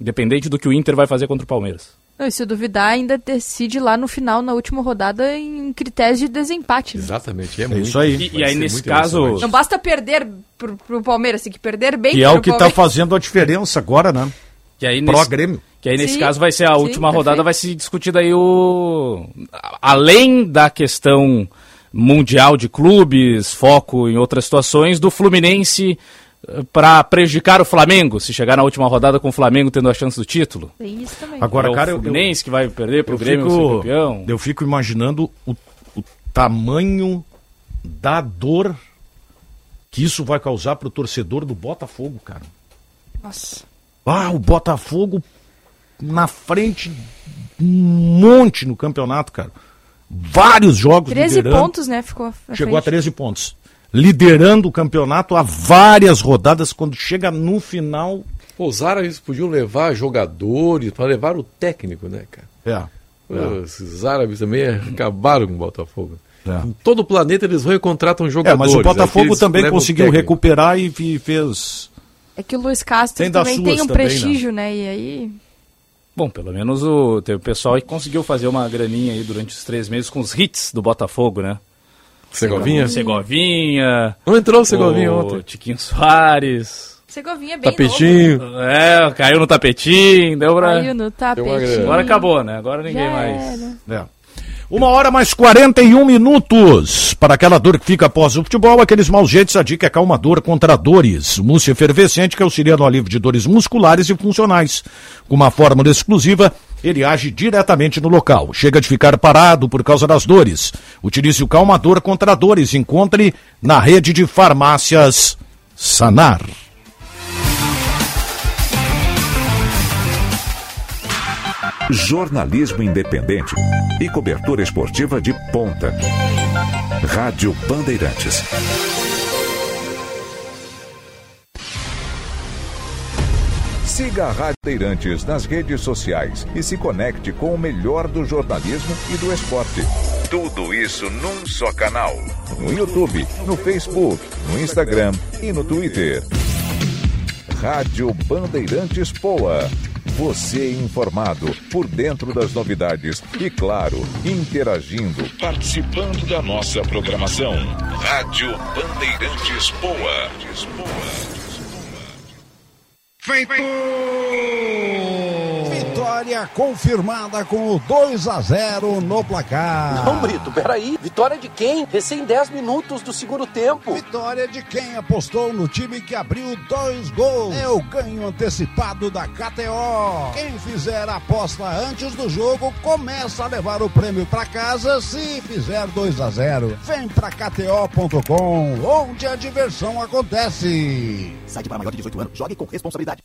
independente do que o Inter vai fazer contra o Palmeiras. Não, e se duvidar, ainda decide lá no final, na última rodada, em critérios de desempate. Né? Exatamente, é, é muito, isso aí. E, e aí, nesse caso... Não basta perder pro, pro Palmeiras, tem que perder bem. Que é o que está fazendo a diferença agora, né? Que aí nesse, Pro Grêmio. Que aí nesse sim, caso vai ser a sim, última perfeito. rodada, vai se discutir daí o... Além da questão mundial de clubes, foco em outras situações, do Fluminense... para prejudicar o Flamengo, se chegar na última rodada com o Flamengo tendo a chance do título. Tem isso também. Agora, é o cara, Fluminense eu, que vai perder para o Grêmio ser campeão. Eu fico imaginando o, o tamanho da dor que isso vai causar para o torcedor do Botafogo, cara. Nossa. Ah, o Botafogo na frente um monte no campeonato, cara. Vários jogos liderando. treze pontos, né? Ficou Chegou a treze pontos. Liderando o campeonato há várias rodadas, quando chega no final... Ousaram, eles podiam levar jogadores, para levar o técnico, né, cara? É. é. Esses árabes também acabaram com o Botafogo. É. Em todo o planeta eles vão e contratam jogadores. É, mas o Botafogo também conseguiu recuperar e fez... É que o Luiz Castro também tem um prestígio, né? E aí... Bom, pelo menos o, o pessoal que conseguiu fazer uma graninha aí durante os três meses com os hits do Botafogo, né? Segovinha? Segovinha. Não entrou o Segovinha o ontem. Tiquinho Soares. Segovinha é bem tapetinho. Novo. É, caiu no tapetinho. Deu pra... Caiu no tapetinho. Agora acabou, né? Agora ninguém Já mais... É. Uma hora mais quarenta e um minutos. Para aquela dor que fica após o futebol, aqueles maus jeitos, a dica é calmador contra dores. Mousse efervescente que auxilia no alívio de dores musculares e funcionais. Com uma fórmula exclusiva... Ele age diretamente no local. Chega de ficar parado por causa das dores. Utilize o calmador contra dores. Encontre na rede de farmácias Sanar. Jornalismo independente e cobertura esportiva de ponta. Rádio Bandeirantes. Siga a Rádio Bandeirantes nas redes sociais e se conecte com o melhor do jornalismo e do esporte. Tudo isso num só canal. No YouTube, no Facebook, no Instagram e no Twitter. Rádio Bandeirantes Poa. Você informado, por dentro das novidades e, claro, interagindo, participando da nossa programação. Rádio Bandeirantes Poa. Feito! Vitória confirmada com o dois a zero no placar. Não, Brito, peraí. Vitória de quem? Recém dez minutos do segundo tempo. Vitória de quem apostou no time que abriu dois gols. É o ganho antecipado da K T O. Quem fizer a aposta antes do jogo começa a levar o prêmio pra casa se fizer dois a zero. Vem pra K T O ponto com, onde a diversão acontece. Site para maior de dezoito anos. Jogue com responsabilidade.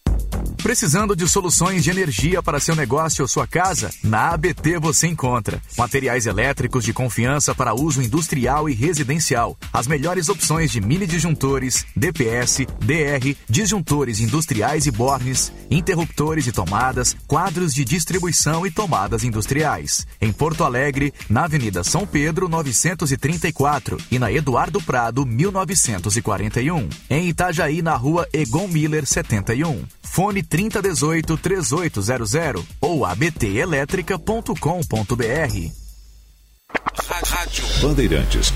Precisando de soluções de energia para seu negócio ou sua casa? Na A B T você encontra materiais elétricos de confiança para uso industrial e residencial. As melhores opções de mini disjuntores, D P S, D R, disjuntores industriais e bornes, interruptores e tomadas, quadros de distribuição e tomadas industriais. Em Porto Alegre, na Avenida São Pedro, novecentos e trinta e quatro e na Eduardo Prado, mil novecentos e quarenta e um. Em Itajaí, na Rua Egon Miller, setenta e um. Fone trinta dezoito, trinta e oito zero zero ou a b t elétrica ponto com ponto b r. Rádio Bandeirantes.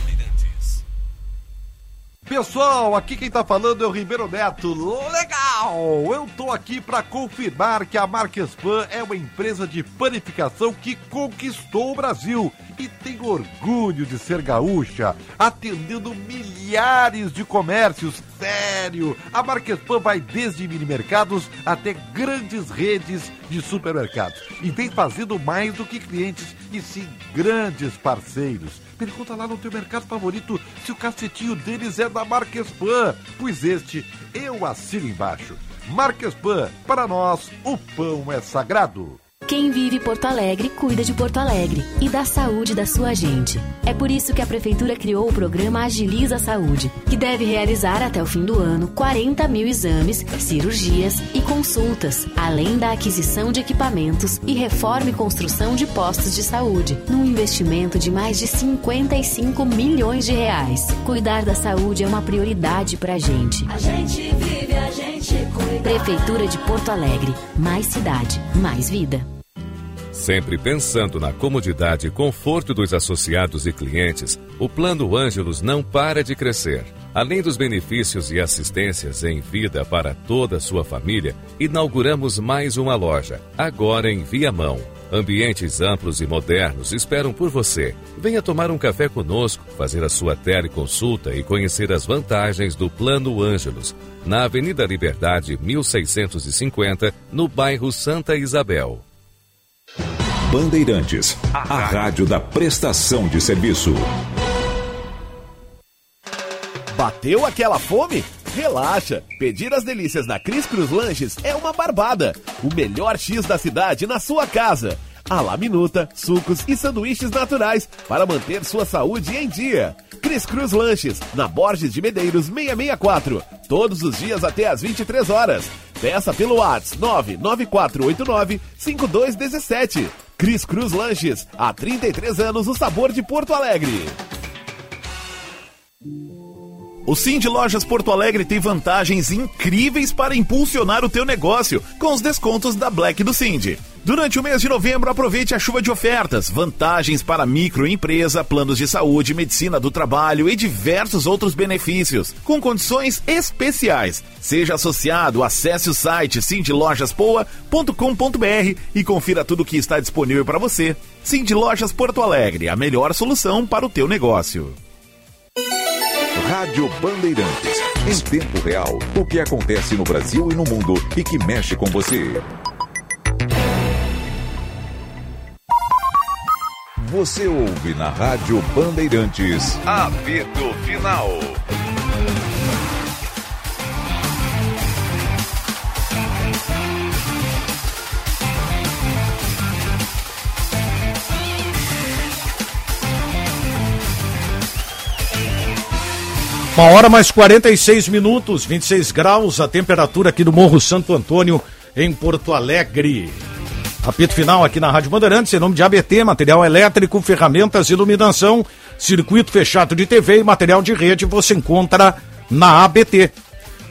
Pessoal, aqui quem tá falando é o Ribeiro Neto. Legal! Eu tô aqui para confirmar que a Marquespan é uma empresa de panificação que conquistou o Brasil e tem orgulho de ser gaúcha, atendendo milhares de comércios. Sério! A Marquespan vai desde minimercados até grandes redes de supermercados e vem fazendo mais do que clientes e sim grandes parceiros. Pergunta lá no teu mercado favorito se o cacetinho deles é da Marquespan, pois este eu assino embaixo. Marquespan, para nós o pão é sagrado. Quem vive Porto Alegre, cuida de Porto Alegre e da saúde da sua gente. É por isso que a Prefeitura criou o programa Agiliza a Saúde, que deve realizar até o fim do ano quarenta mil exames, cirurgias e consultas, além da aquisição de equipamentos e reforma e construção de postos de saúde, num investimento de mais de cinquenta e cinco milhões de reais. Cuidar da saúde é uma prioridade pra gente. A gente vive, a gente cuida. Prefeitura de Porto Alegre, mais cidade, mais vida. Sempre pensando na comodidade e conforto dos associados e clientes, o Plano Ângelos não para de crescer. Além dos benefícios e assistências em vida para toda a sua família, inauguramos mais uma loja, agora em Viamão. Ambientes amplos e modernos esperam por você. Venha tomar um café conosco, fazer a sua teleconsulta e conhecer as vantagens do Plano Ângelos, na Avenida Liberdade, mil seiscentos e cinquenta, no bairro Santa Isabel. Bandeirantes, a rádio da prestação de serviço. Bateu aquela fome? Relaxa! Pedir as delícias da Cris Cruz Lanches é uma barbada. O melhor X da cidade na sua casa. A la minuta, sucos e sanduíches naturais para manter sua saúde em dia. Cris Cruz Lanches, na Borges de Medeiros seiscentos e sessenta e quatro, todos os dias até às vinte e três horas. Peça pelo WhatsApp nove nove quatro oito nove cinco dois um sete. Cris Cruz Lanches, há trinta e três anos o sabor de Porto Alegre. O Cindy Lojas Porto Alegre tem vantagens incríveis para impulsionar o teu negócio com os descontos da Black do Cindy. Durante o mês de novembro, aproveite a chuva de ofertas, vantagens para microempresa, planos de saúde, medicina do trabalho e diversos outros benefícios, com condições especiais. Seja associado, acesse o site cindy lojas poa ponto com ponto br e confira tudo o que está disponível para você. Cindy Lojas Porto Alegre, a melhor solução para o teu negócio. Rádio Bandeirantes, em tempo real, o que acontece no Brasil e no mundo e que mexe com você. Você ouve na Rádio Bandeirantes, Apito Final. Uma hora mais quarenta e seis minutos, vinte e seis graus, a temperatura aqui do Morro Santo Antônio, em Porto Alegre. Apito final aqui na Rádio Bandeirantes, em nome de A B T, material elétrico, ferramentas, iluminação, circuito fechado de T V e material de rede, você encontra na A B T.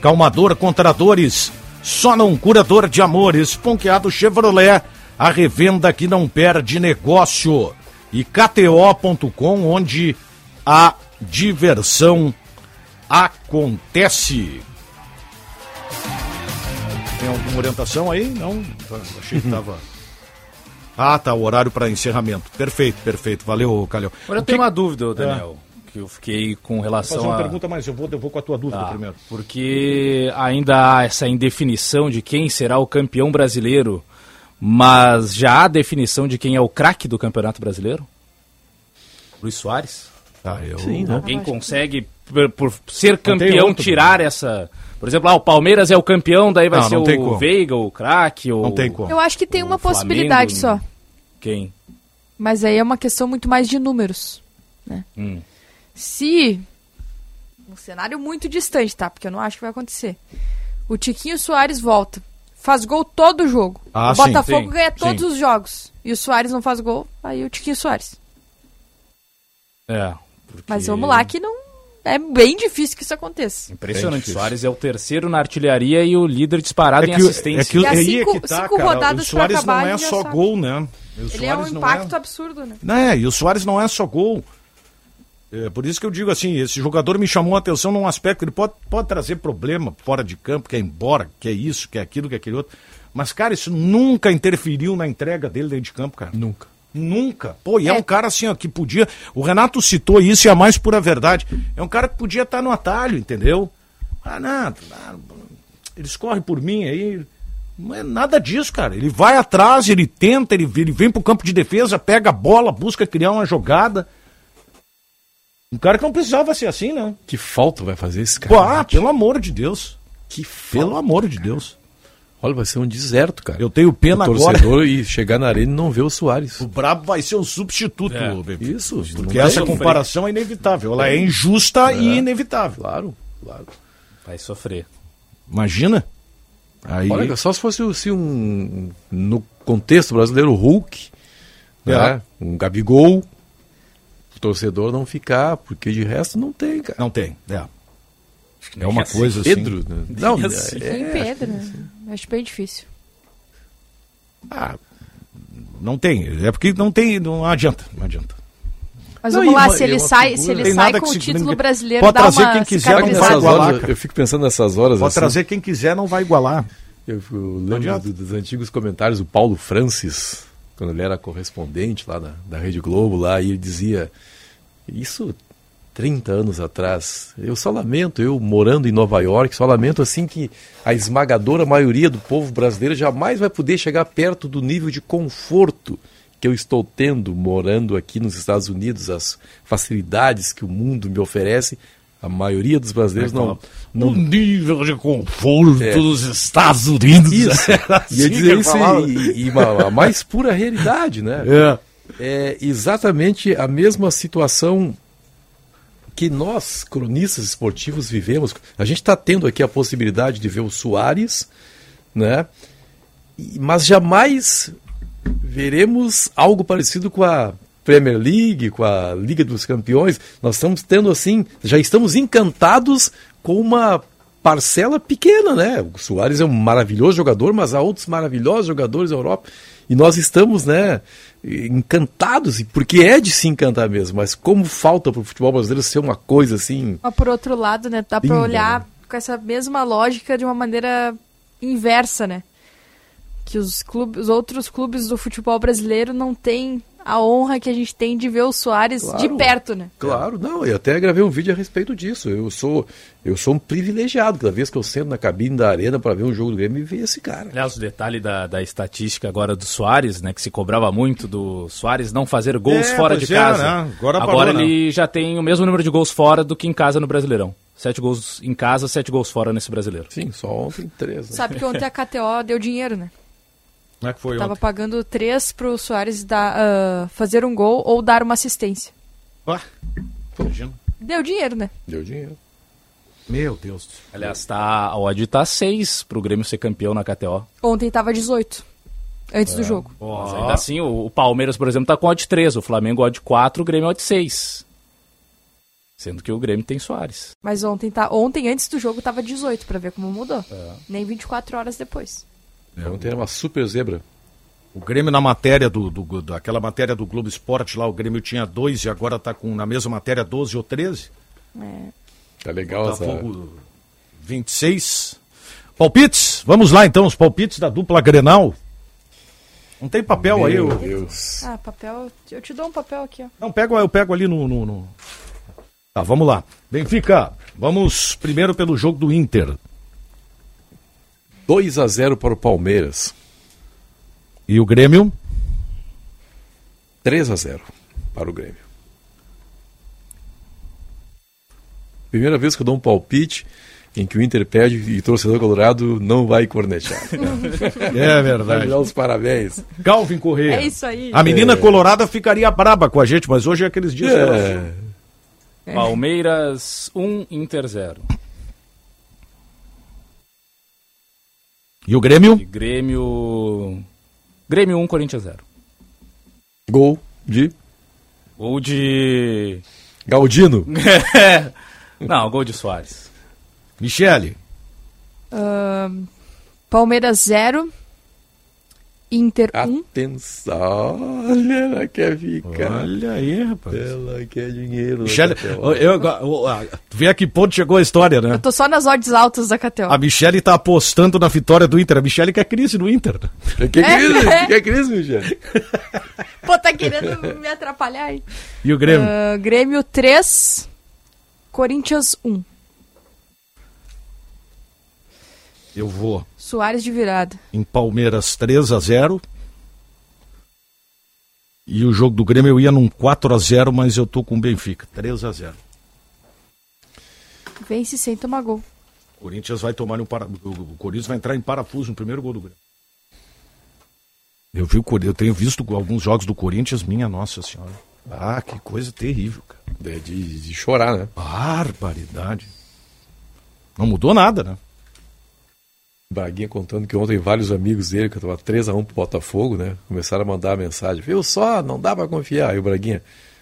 Calmador contra dores, só não cura dor de amores, Ponqueado Chevrolet, a revenda que não perde negócio. E K T O ponto com, onde a diversão acontece. Tem alguma orientação aí? Não? Achei que tava... Ah, tá, o horário para encerramento. Perfeito, perfeito. Valeu, Calhão. Agora eu tenho que... uma dúvida, Daniel, é. que eu fiquei com relação a... Vou fazer uma a... pergunta, mas eu vou, eu vou com a tua dúvida tá, primeiro. Porque ainda há essa indefinição de quem será o campeão brasileiro, mas já há definição de quem é o craque do Campeonato Brasileiro? Luiz Soares? Ah, eu... Sim, né? Alguém consegue... Por, por ser campeão, outro, tirar né? essa... Por exemplo, ah, o Palmeiras é o campeão, daí vai não, ser não o Veiga, o craque, o... Não tem como. Eu acho que tem uma Flamengo, possibilidade só. Quem? Mas aí é uma questão muito mais de números, né? Hum. Se... Um cenário muito distante, tá? Porque eu não acho que vai acontecer. O Tiquinho Soares volta. Faz gol todo jogo. Ah, o sim, Botafogo sim, ganha todos sim. os jogos. E o Soares não faz gol, aí o Tiquinho Soares. É. Porque... Mas vamos lá que não... É bem difícil que isso aconteça. Impressionante. O Suárez é o terceiro na artilharia e o líder disparado é que, em assistência. É que, e é cinco, que tá, cinco cara, rodadas para acabar. O Suárez não é só gol, né? Ele é um impacto é... absurdo, né? Não é, e o Suárez não é só gol. É, por isso que eu digo assim, esse jogador me chamou a atenção num aspecto que ele pode, pode trazer problema fora de campo, que é embora, que é isso, que é aquilo, que é aquele outro. Mas, cara, isso nunca interferiu na entrega dele dentro de campo, cara. Nunca. Nunca. Pô, e é. é um cara assim, ó, que podia... O Renato citou isso e a mais pura verdade. É um cara que podia estar no atalho, entendeu? Ah, nada. Eles correm por mim aí. Não é nada disso, cara. Ele vai atrás, ele tenta, ele, ele vem pro campo de defesa, pega a bola, busca criar uma jogada. Um cara que não precisava ser assim, né? Que falta vai fazer esse cara. Pô, ah, pelo amor de Deus. Que falta, Pelo amor de cara. Deus. Olha, vai ser um deserto, cara. Eu tenho pena agora. O torcedor agora. E chegar na arena e não ver o Suárez. O brabo vai ser um substituto, é, bebê. Isso. Porque essa sofrer. comparação é inevitável. Ela é injusta é. e inevitável. Claro, claro. Vai sofrer. Imagina. Aí... Olha, só se fosse assim, um... No contexto brasileiro, Hulk, é. né? um Gabigol, o torcedor não ficar, porque de resto não tem, cara. Não tem, é. É uma coisa assim. Pedro, né? Não, é assim. é, Pedro, né? Acho bem difícil. Ah, Não tem. É porque não tem, não adianta, não adianta. Mas não, vamos lá, uma, se ele sai, se ele sai com o título se... brasileiro, pode dá trazer uma quem quiser, não vai igualar. Horas, eu fico pensando nessas horas. Pode assim. trazer quem quiser, não vai igualar. Eu, eu lembro do, dos antigos comentários do Paulo Francis, quando ele era correspondente lá na, da Rede Globo, lá, e ele dizia, isso trinta anos atrás, eu só lamento, eu morando em Nova York, só lamento assim que a esmagadora maioria do povo brasileiro jamais vai poder chegar perto do nível de conforto que eu estou tendo morando aqui nos Estados Unidos, as facilidades que o mundo me oferece. A maioria dos brasileiros é, não, não... O nível de conforto é. dos Estados Unidos. Isso. assim e dizer isso e, e uma, a mais pura realidade, né? É. É exatamente a mesma situação que nós, cronistas esportivos, vivemos. A gente está tendo aqui a possibilidade de ver o Suárez, né? Mas jamais... veremos algo parecido com a Premier League, com a Liga dos Campeões. Nós estamos tendo assim, já estamos encantados com uma parcela pequena, né? O Suárez é um maravilhoso jogador, mas há outros maravilhosos jogadores da Europa. E nós estamos, né, encantados, porque é de se encantar mesmo. Mas como falta para o futebol brasileiro ser uma coisa assim... Mas por outro lado, né, dá para olhar com essa mesma lógica de uma maneira inversa, né? Que os, clubes, os outros clubes do futebol brasileiro não têm a honra que a gente tem de ver o Suárez claro, de perto, né? Claro, não, eu até gravei um vídeo a respeito disso. Eu sou, eu sou um privilegiado, cada vez que eu sento na cabine da arena para ver um jogo do Grêmio e ver esse cara. Aliás, o detalhe da, da estatística agora do Suárez, né, que se cobrava muito do Suárez não fazer gols é, fora de casa. É, né? Agora, agora parou, ele né? já tem o mesmo número de gols fora do que em casa no Brasileirão. Sete gols em casa, sete gols fora nesse Brasileiro. Sim, só ontem três. Né? Sabe que ontem a K T O deu dinheiro, né? É que foi Tava ontem. pagando três pro Suárez dar, uh, fazer um gol ou dar uma assistência. Ah, deu dinheiro, né? Deu dinheiro. Meu Deus. Aliás, tá, a odd tá seis pro Grêmio ser campeão na K T O. Ontem tava dezoito, antes é. do jogo. Oh. Mas ainda assim, o, o Palmeiras, por exemplo, tá com odd três, o Flamengo odd quatro, o Grêmio odd seis. Sendo que o Grêmio tem Suárez. Mas ontem, tá, ontem antes do jogo, tava dezoito, pra ver como mudou. É. Nem vinte e quatro horas depois. É, ontem era uma super zebra. O Grêmio na matéria do, do daquela matéria do Globo Esporte lá, o Grêmio tinha dois e agora tá com na mesma matéria doze ou treze. É. Tá legal, Botafogo essa... vinte e seis. Palpites, vamos lá então, os palpites da dupla Grenal. Não tem papel Meu aí, eu... Deus. Ah, papel, eu te dou um papel aqui, ó. Não, pego, eu pego ali no, no, no... Tá, vamos lá. Benfica, vamos primeiro pelo jogo do Inter. dois a zero para o Palmeiras. E o Grêmio? três a zero para o Grêmio. Primeira vez que eu dou um palpite em que o Inter perde e o torcedor colorado não vai cornetear. É verdade. Vai dar os parabéns. Calvin Correia. É isso aí. A menina é. colorada ficaria braba com a gente, mas hoje é aqueles dias... É. É. Palmeiras um, Inter zero. E o Grêmio? E Grêmio... Grêmio um, Corinthians zero. Gol de? Gol de... Galdino? Não, gol de Suárez. Michele? Uh, Palmeiras zero, Inter um. Atenção, olha, ela quer ficar. Olha aí, rapaz. Ela quer dinheiro. Michele, eu, eu, eu, eu, vê a que ponto chegou a história, né? Eu tô só nas odds altas da K T O. A Michele tá apostando na vitória do Inter. A Michele quer crise no Inter. Quer crise, é. quer crise, Michele. Pô, tá querendo me atrapalhar aí. E o Grêmio? Uh, Grêmio três, Corinthians um. Eu vou. Suárez de virada. Em Palmeiras três a zero. E o jogo do Grêmio eu ia num quatro a zero, mas eu tô com o Benfica. três a zero. Vence sem tomar gol. O Corinthians vai tomar um para... O Corinthians vai entrar em parafuso no primeiro gol do Grêmio. Eu, vi o... eu tenho visto alguns jogos do Corinthians, minha nossa senhora. Ah, que coisa terrível, cara. É de, de chorar, né? Barbaridade. Não mudou nada, né? Braguinha contando que ontem vários amigos dele, que estava três a um pro Botafogo, né? Começaram a mandar a mensagem. Viu só, não dá pra confiar. E o Braguinha,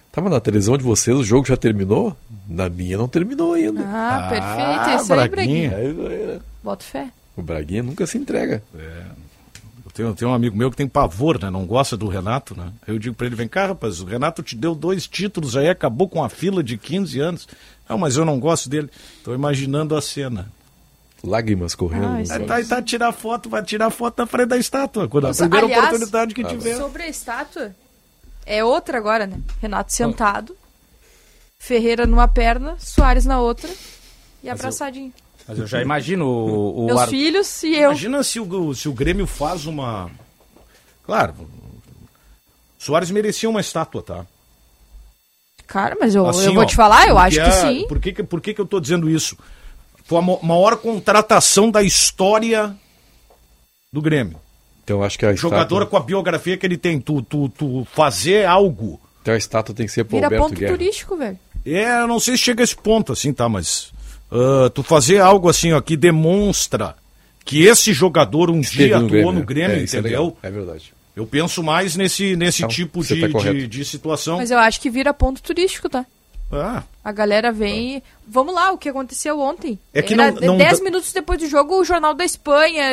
tava na televisão de vocês, o jogo já terminou? Na minha não terminou ainda. Ah, ah perfeito. Isso aí, Braguinha. Braguinha. Bota fé. O Braguinha nunca se entrega. É. Tem, tem um amigo meu que tem pavor, né? Não gosta do Renato, né? Eu digo pra ele, vem cá, rapaz, o Renato te deu dois títulos aí, acabou com a fila de quinze anos. Não, mas eu não gosto dele. Tô imaginando a cena. Lágrimas correndo. Ai, é, tá, tá, tirar foto, vai tirar foto na frente da estátua. Quando Nossa, a primeira aliás, oportunidade que tiver. Sobre a estátua, é outra agora, né? Renato sentado, Ferreira numa perna, Suárez na outra e mas abraçadinho. Eu... Mas eu já imagino o... o Meus ar... filhos e eu. Imagina se o, se o Grêmio faz uma... Claro, Suárez merecia uma estátua, tá? Cara, mas eu, assim, eu vou ó, te falar, eu acho que a... sim. Por que, por que que eu tô dizendo isso? Foi a maior contratação da história do Grêmio. Então acho que a estátua... Jogador com a biografia que ele tem, tu, tu, tu fazer algo... Então a estátua tem que ser pro Vira Alberto ponto Guerra. Turístico, velho. É, eu não sei se chega a esse ponto, assim, tá, mas... Uh, tu fazer algo assim, ó, que demonstra que esse jogador um Esteve dia no atuou Grêmio. No Grêmio, é, entendeu? É, é verdade. Eu penso mais nesse, nesse então, tipo de, tá de, de situação. Mas eu acho que vira ponto turístico, tá? Ah. A galera vem... Ah. Vamos lá, o que aconteceu ontem. É que Era não, não... dez minutos depois do jogo, o Jornal da Espanha,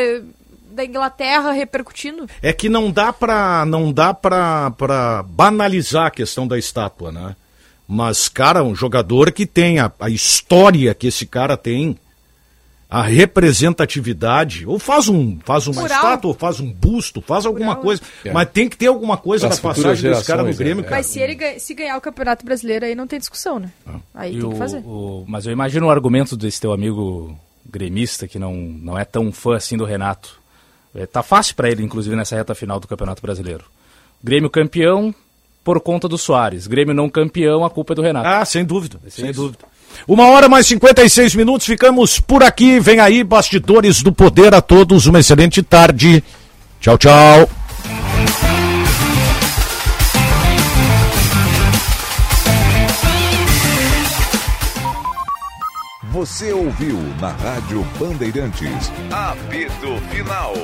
da Inglaterra, repercutindo. É que não dá pra, não dá pra, pra banalizar a questão da estátua, né? Mas, cara, um jogador que tem a, a história que esse cara tem, a representatividade, ou faz, um, faz uma Mural. estátua, ou faz um busto, faz alguma Mural. coisa, é. mas tem que ter alguma coisa da passagem desse cara no Grêmio. É, é. Cara. Mas se ele se ganhar o Campeonato Brasileiro, aí não tem discussão, né? Ah. Aí e tem que fazer. O, o, mas eu imagino o argumento desse teu amigo gremista, que não, não é tão fã assim do Renato. É, tá fácil pra ele, inclusive, nessa reta final do Campeonato Brasileiro. Grêmio campeão... por conta do Suárez. Grêmio não campeão, a culpa é do Renato. Ah, sem dúvida, sem Isso. dúvida. Uma hora mais cinquenta e seis minutos, ficamos por aqui. Vem aí, Bastidores do Poder, a todos uma excelente tarde. Tchau, tchau. Você ouviu na Rádio Bandeirantes, Apito Final.